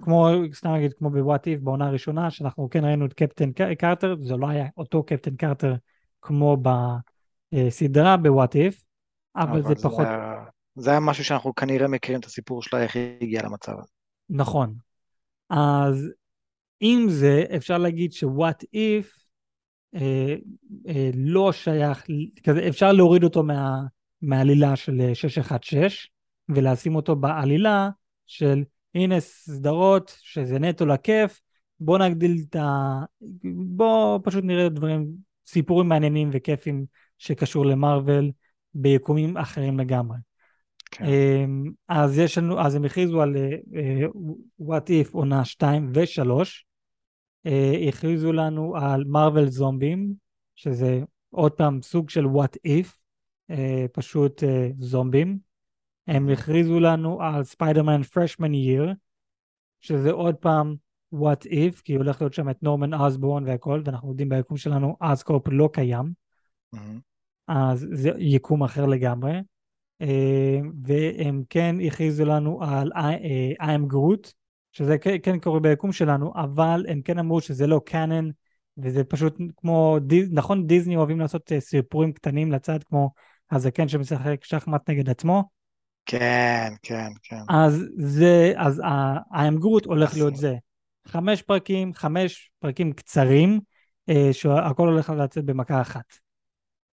כמו, סתם נגיד, כמו ב-What If, בעונה הראשונה, שאנחנו כן ראינו את קפטן קרטר, זה לא היה אותו קפטן קרטר כמו בסדרה ב-What If, אבל זה פחות... זה היה משהו שאנחנו כנראה מכירים את הסיפור שלה, איך היא הגיעה למצב. נכון. אז עם זה אפשר להגיד ש-What If אה, אה, לא שייך, כזה, אפשר להוריד אותו מה, מהעלילה של שש אחת שש, ולשים אותו בעלילה של, הנה סדרות, שזה נטו לכיף, בוא נגדיל את ה... בוא פשוט נראה דברים, סיפורים מעניינים וכיפים שקשור למרוול, ביקומים אחרים לגמרי. Okay. אז יש לנו, אז הם הכריזו על uh, What If עונה שתיים ו-שלוש, uh, הכריזו לנו על Marvel Zombies, שזה עוד פעם סוג של What If, uh, פשוט uh, זומבים, הם הכריזו לנו על Spider-Man Freshman Year, שזה עוד פעם What If, כי הולך להיות שם את נורמן אוסבורן והכל, ואנחנו יודעים ביקום שלנו, אוסקורפ לא קיים, mm-hmm. אז זה יקום אחר לגמרי, והם כן הכריזו לנו על I am Groot, שזה כן קורה ביקום שלנו, אבל הם כן אמרו שזה לא קאנן וזה פשוט כמו, נכון דיזני אוהבים לעשות סיפורים קטנים לצד, כמו הזקן שמשחק שחמט נגד עצמו. כן, כן, כן. אז זה, אז האמגרות הולך להיות זה. חמש פרקים, חמש פרקים קצרים, שהכל הולך לצאת במכה אחת.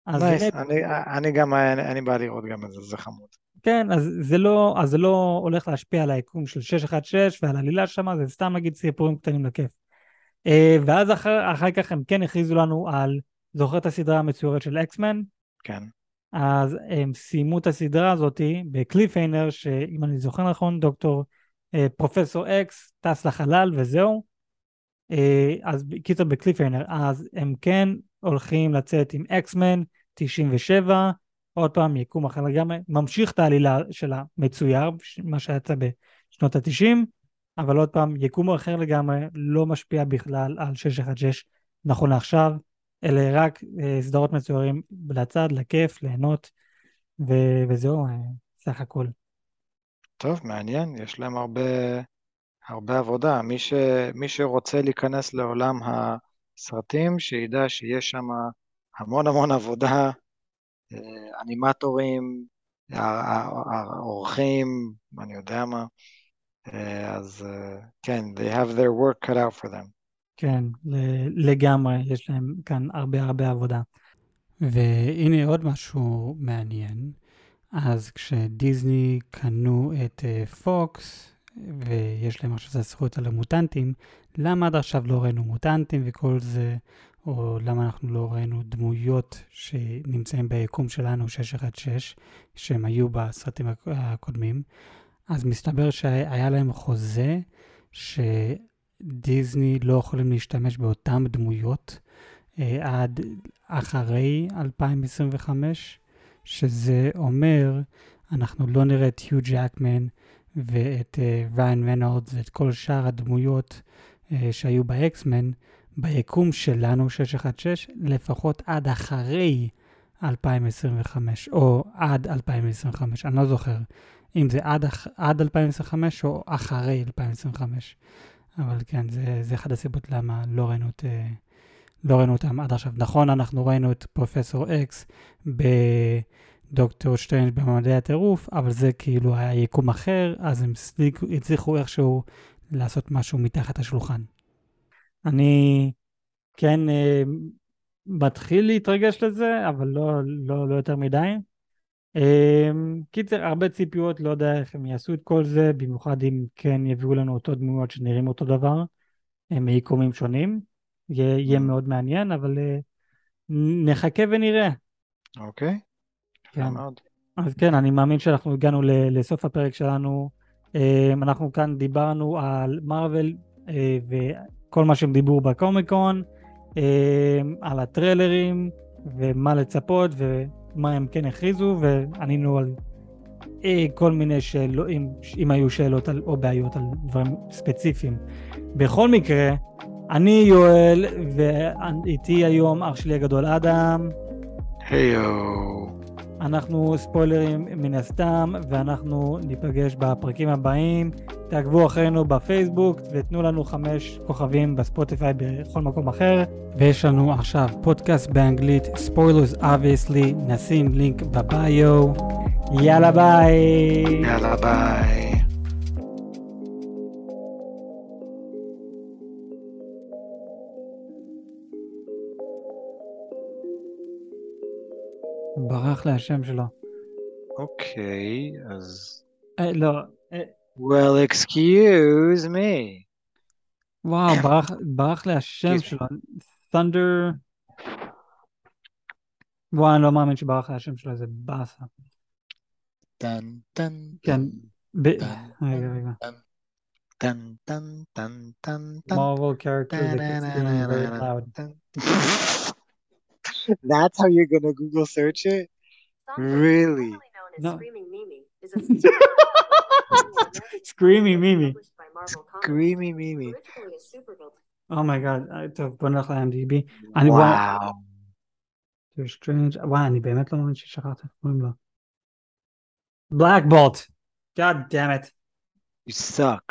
אני גם, אני בא לראות גם את זה, זה חמוד. כן, אז זה לא, אז זה לא הולך להשפיע על היקום של שש אחת שש ועל הלילה שמה, זה סתם נגיד סיפורים קטנים לכיף. ואז אחר, אחר כך הם כן הכריזו לנו על, זוכר את הסדרה המצוירת של אקסמן? כן. אז הם סיימו את הסדרה הזאת בקליפהיינר, שאם אני זוכר נכון, דוקטור פרופסור אקס טס לחלל וזהו. אז קיצר בקליפהיינר, אז הם כן הולכים לצאת עם אקסמן תשעים ושבע, עוד פעם יקום אחר לגמרי, ממשיך את העלילה של המצויר, מה שיצא בשנות ה-תשעים, אבל עוד פעם יקום אחר לגמרי לא משפיע בכלל על שש אחת שש נכון לעכשיו, אלא רק סדרות מצוירים לצד, לכיף, ליהנות, ו- וזהו, סך הכל. טוב, מעניין, יש להם הרבה, הרבה עבודה, מי, ש- מי שרוצה להיכנס לעולם הסרטים, שידע שיש שם המון המון עבודה, אנימטורים, עורכים, אני יודע מה, אז כן, they have their work cut out for them. כן, לגמרי, יש להם כאן הרבה הרבה עבודה. והנה עוד משהו מעניין, אז כשדיזני קנו את פוקס, ויש להם עכשיו זכות על המוטנטים, למה עד עכשיו לא ראינו מוטנטים וכל זה, או למה אנחנו לא ראינו דמויות שנמצאים ביקום שלנו שש אחת שש, שהם היו בסרטים הקודמים, אז מסתבר שהיה להם חוזה שדיזני לא יכולים להשתמש באותם דמויות עד אחרי אלפיים עשרים וחמש, שזה אומר אנחנו לא נראה את היו ג'קמן ואת ריין רנולדס ואת כל שאר הדמויות שהיו באקסמן, ביקום שלנו שש אחת שש, לפחות עד אחרי אלפיים עשרים וחמש, או עד אלפיים עשרים וחמש, אני לא זוכר, אם זה עד, עד אלפיים עשרים וחמש או אחרי אלפיים עשרים וחמש, אבל כן, זה, זה אחד הסיבות למה לא ראינו, את, לא ראינו אותם עד עכשיו. נכון, אנחנו ראינו את פרופסור אקס בדוקטור שטיינג במדעי הטירוף, אבל זה כאילו היה יקום אחר, אז הם הצליחו איכשהו לעשות משהו מתחת השולחן. אני כן אה, מתחיל להתרגש לזה, אבל לא, לא, לא יותר מדי. אה, קיצר, הרבה ציפיות, לא יודע איך הם יעשו את כל זה, במיוחד אם כן יביאו לנו אותו דמויות שנראים אותו דבר, מיקומים שונים, יהיה, יהיה מאוד מעניין, אבל אה, נחכה ונראה. אוקיי, כן. אז כן, אני מאמין שאנחנו הגענו לסוף הפרק שלנו, אה, אנחנו כאן דיברנו על מרוול אה, ו... כל מה שהם דיברו בקומיקון, על הטרילרים, ומה לצפות, ומה הם כן הכריזו, וענינו על כל מיני שאלות, אם היו שאלות או בעיות על דברים ספציפיים. בכל מקרה, אני יואל, ואיתי היום אח שלי הגדול אדם. היי יו. אנחנו ספוילרים מן הסתם, ואנחנו ניפגש בפרקים הבאים. תעקבו אחרינו בפייסבוק, ותנו לנו חמש כוכבים בספוטיפיי בכל מקום אחר. ויש לנו עכשיו פודקאסט באנגלית, Spoilers Obviously, נשים לינק בביו. יאללה ביי! יאללה ביי! ברח לי השם שלו. אוקיי, okay, אז... אה, לא... אה... Well, excuse me. וואו, ברח, ברח לי השם שלו. Thunder... וואו, אני לא מאמין שברח לי השם שלו, זה באסה. טן, טן, כן, ב... רגע, רגע. טן, טן, טן, טן, טן. Marvel characters explaining very loud. That's how you're gonna Google search it? Really? No. Screamy Mimi. Screamy Mimi. Oh my god, טוב, בוא נלך ל-IMDb. וואו. They're strange. וואו, אני באמת לא מאמין ששכחת. Black Bolt. God damn it. You suck.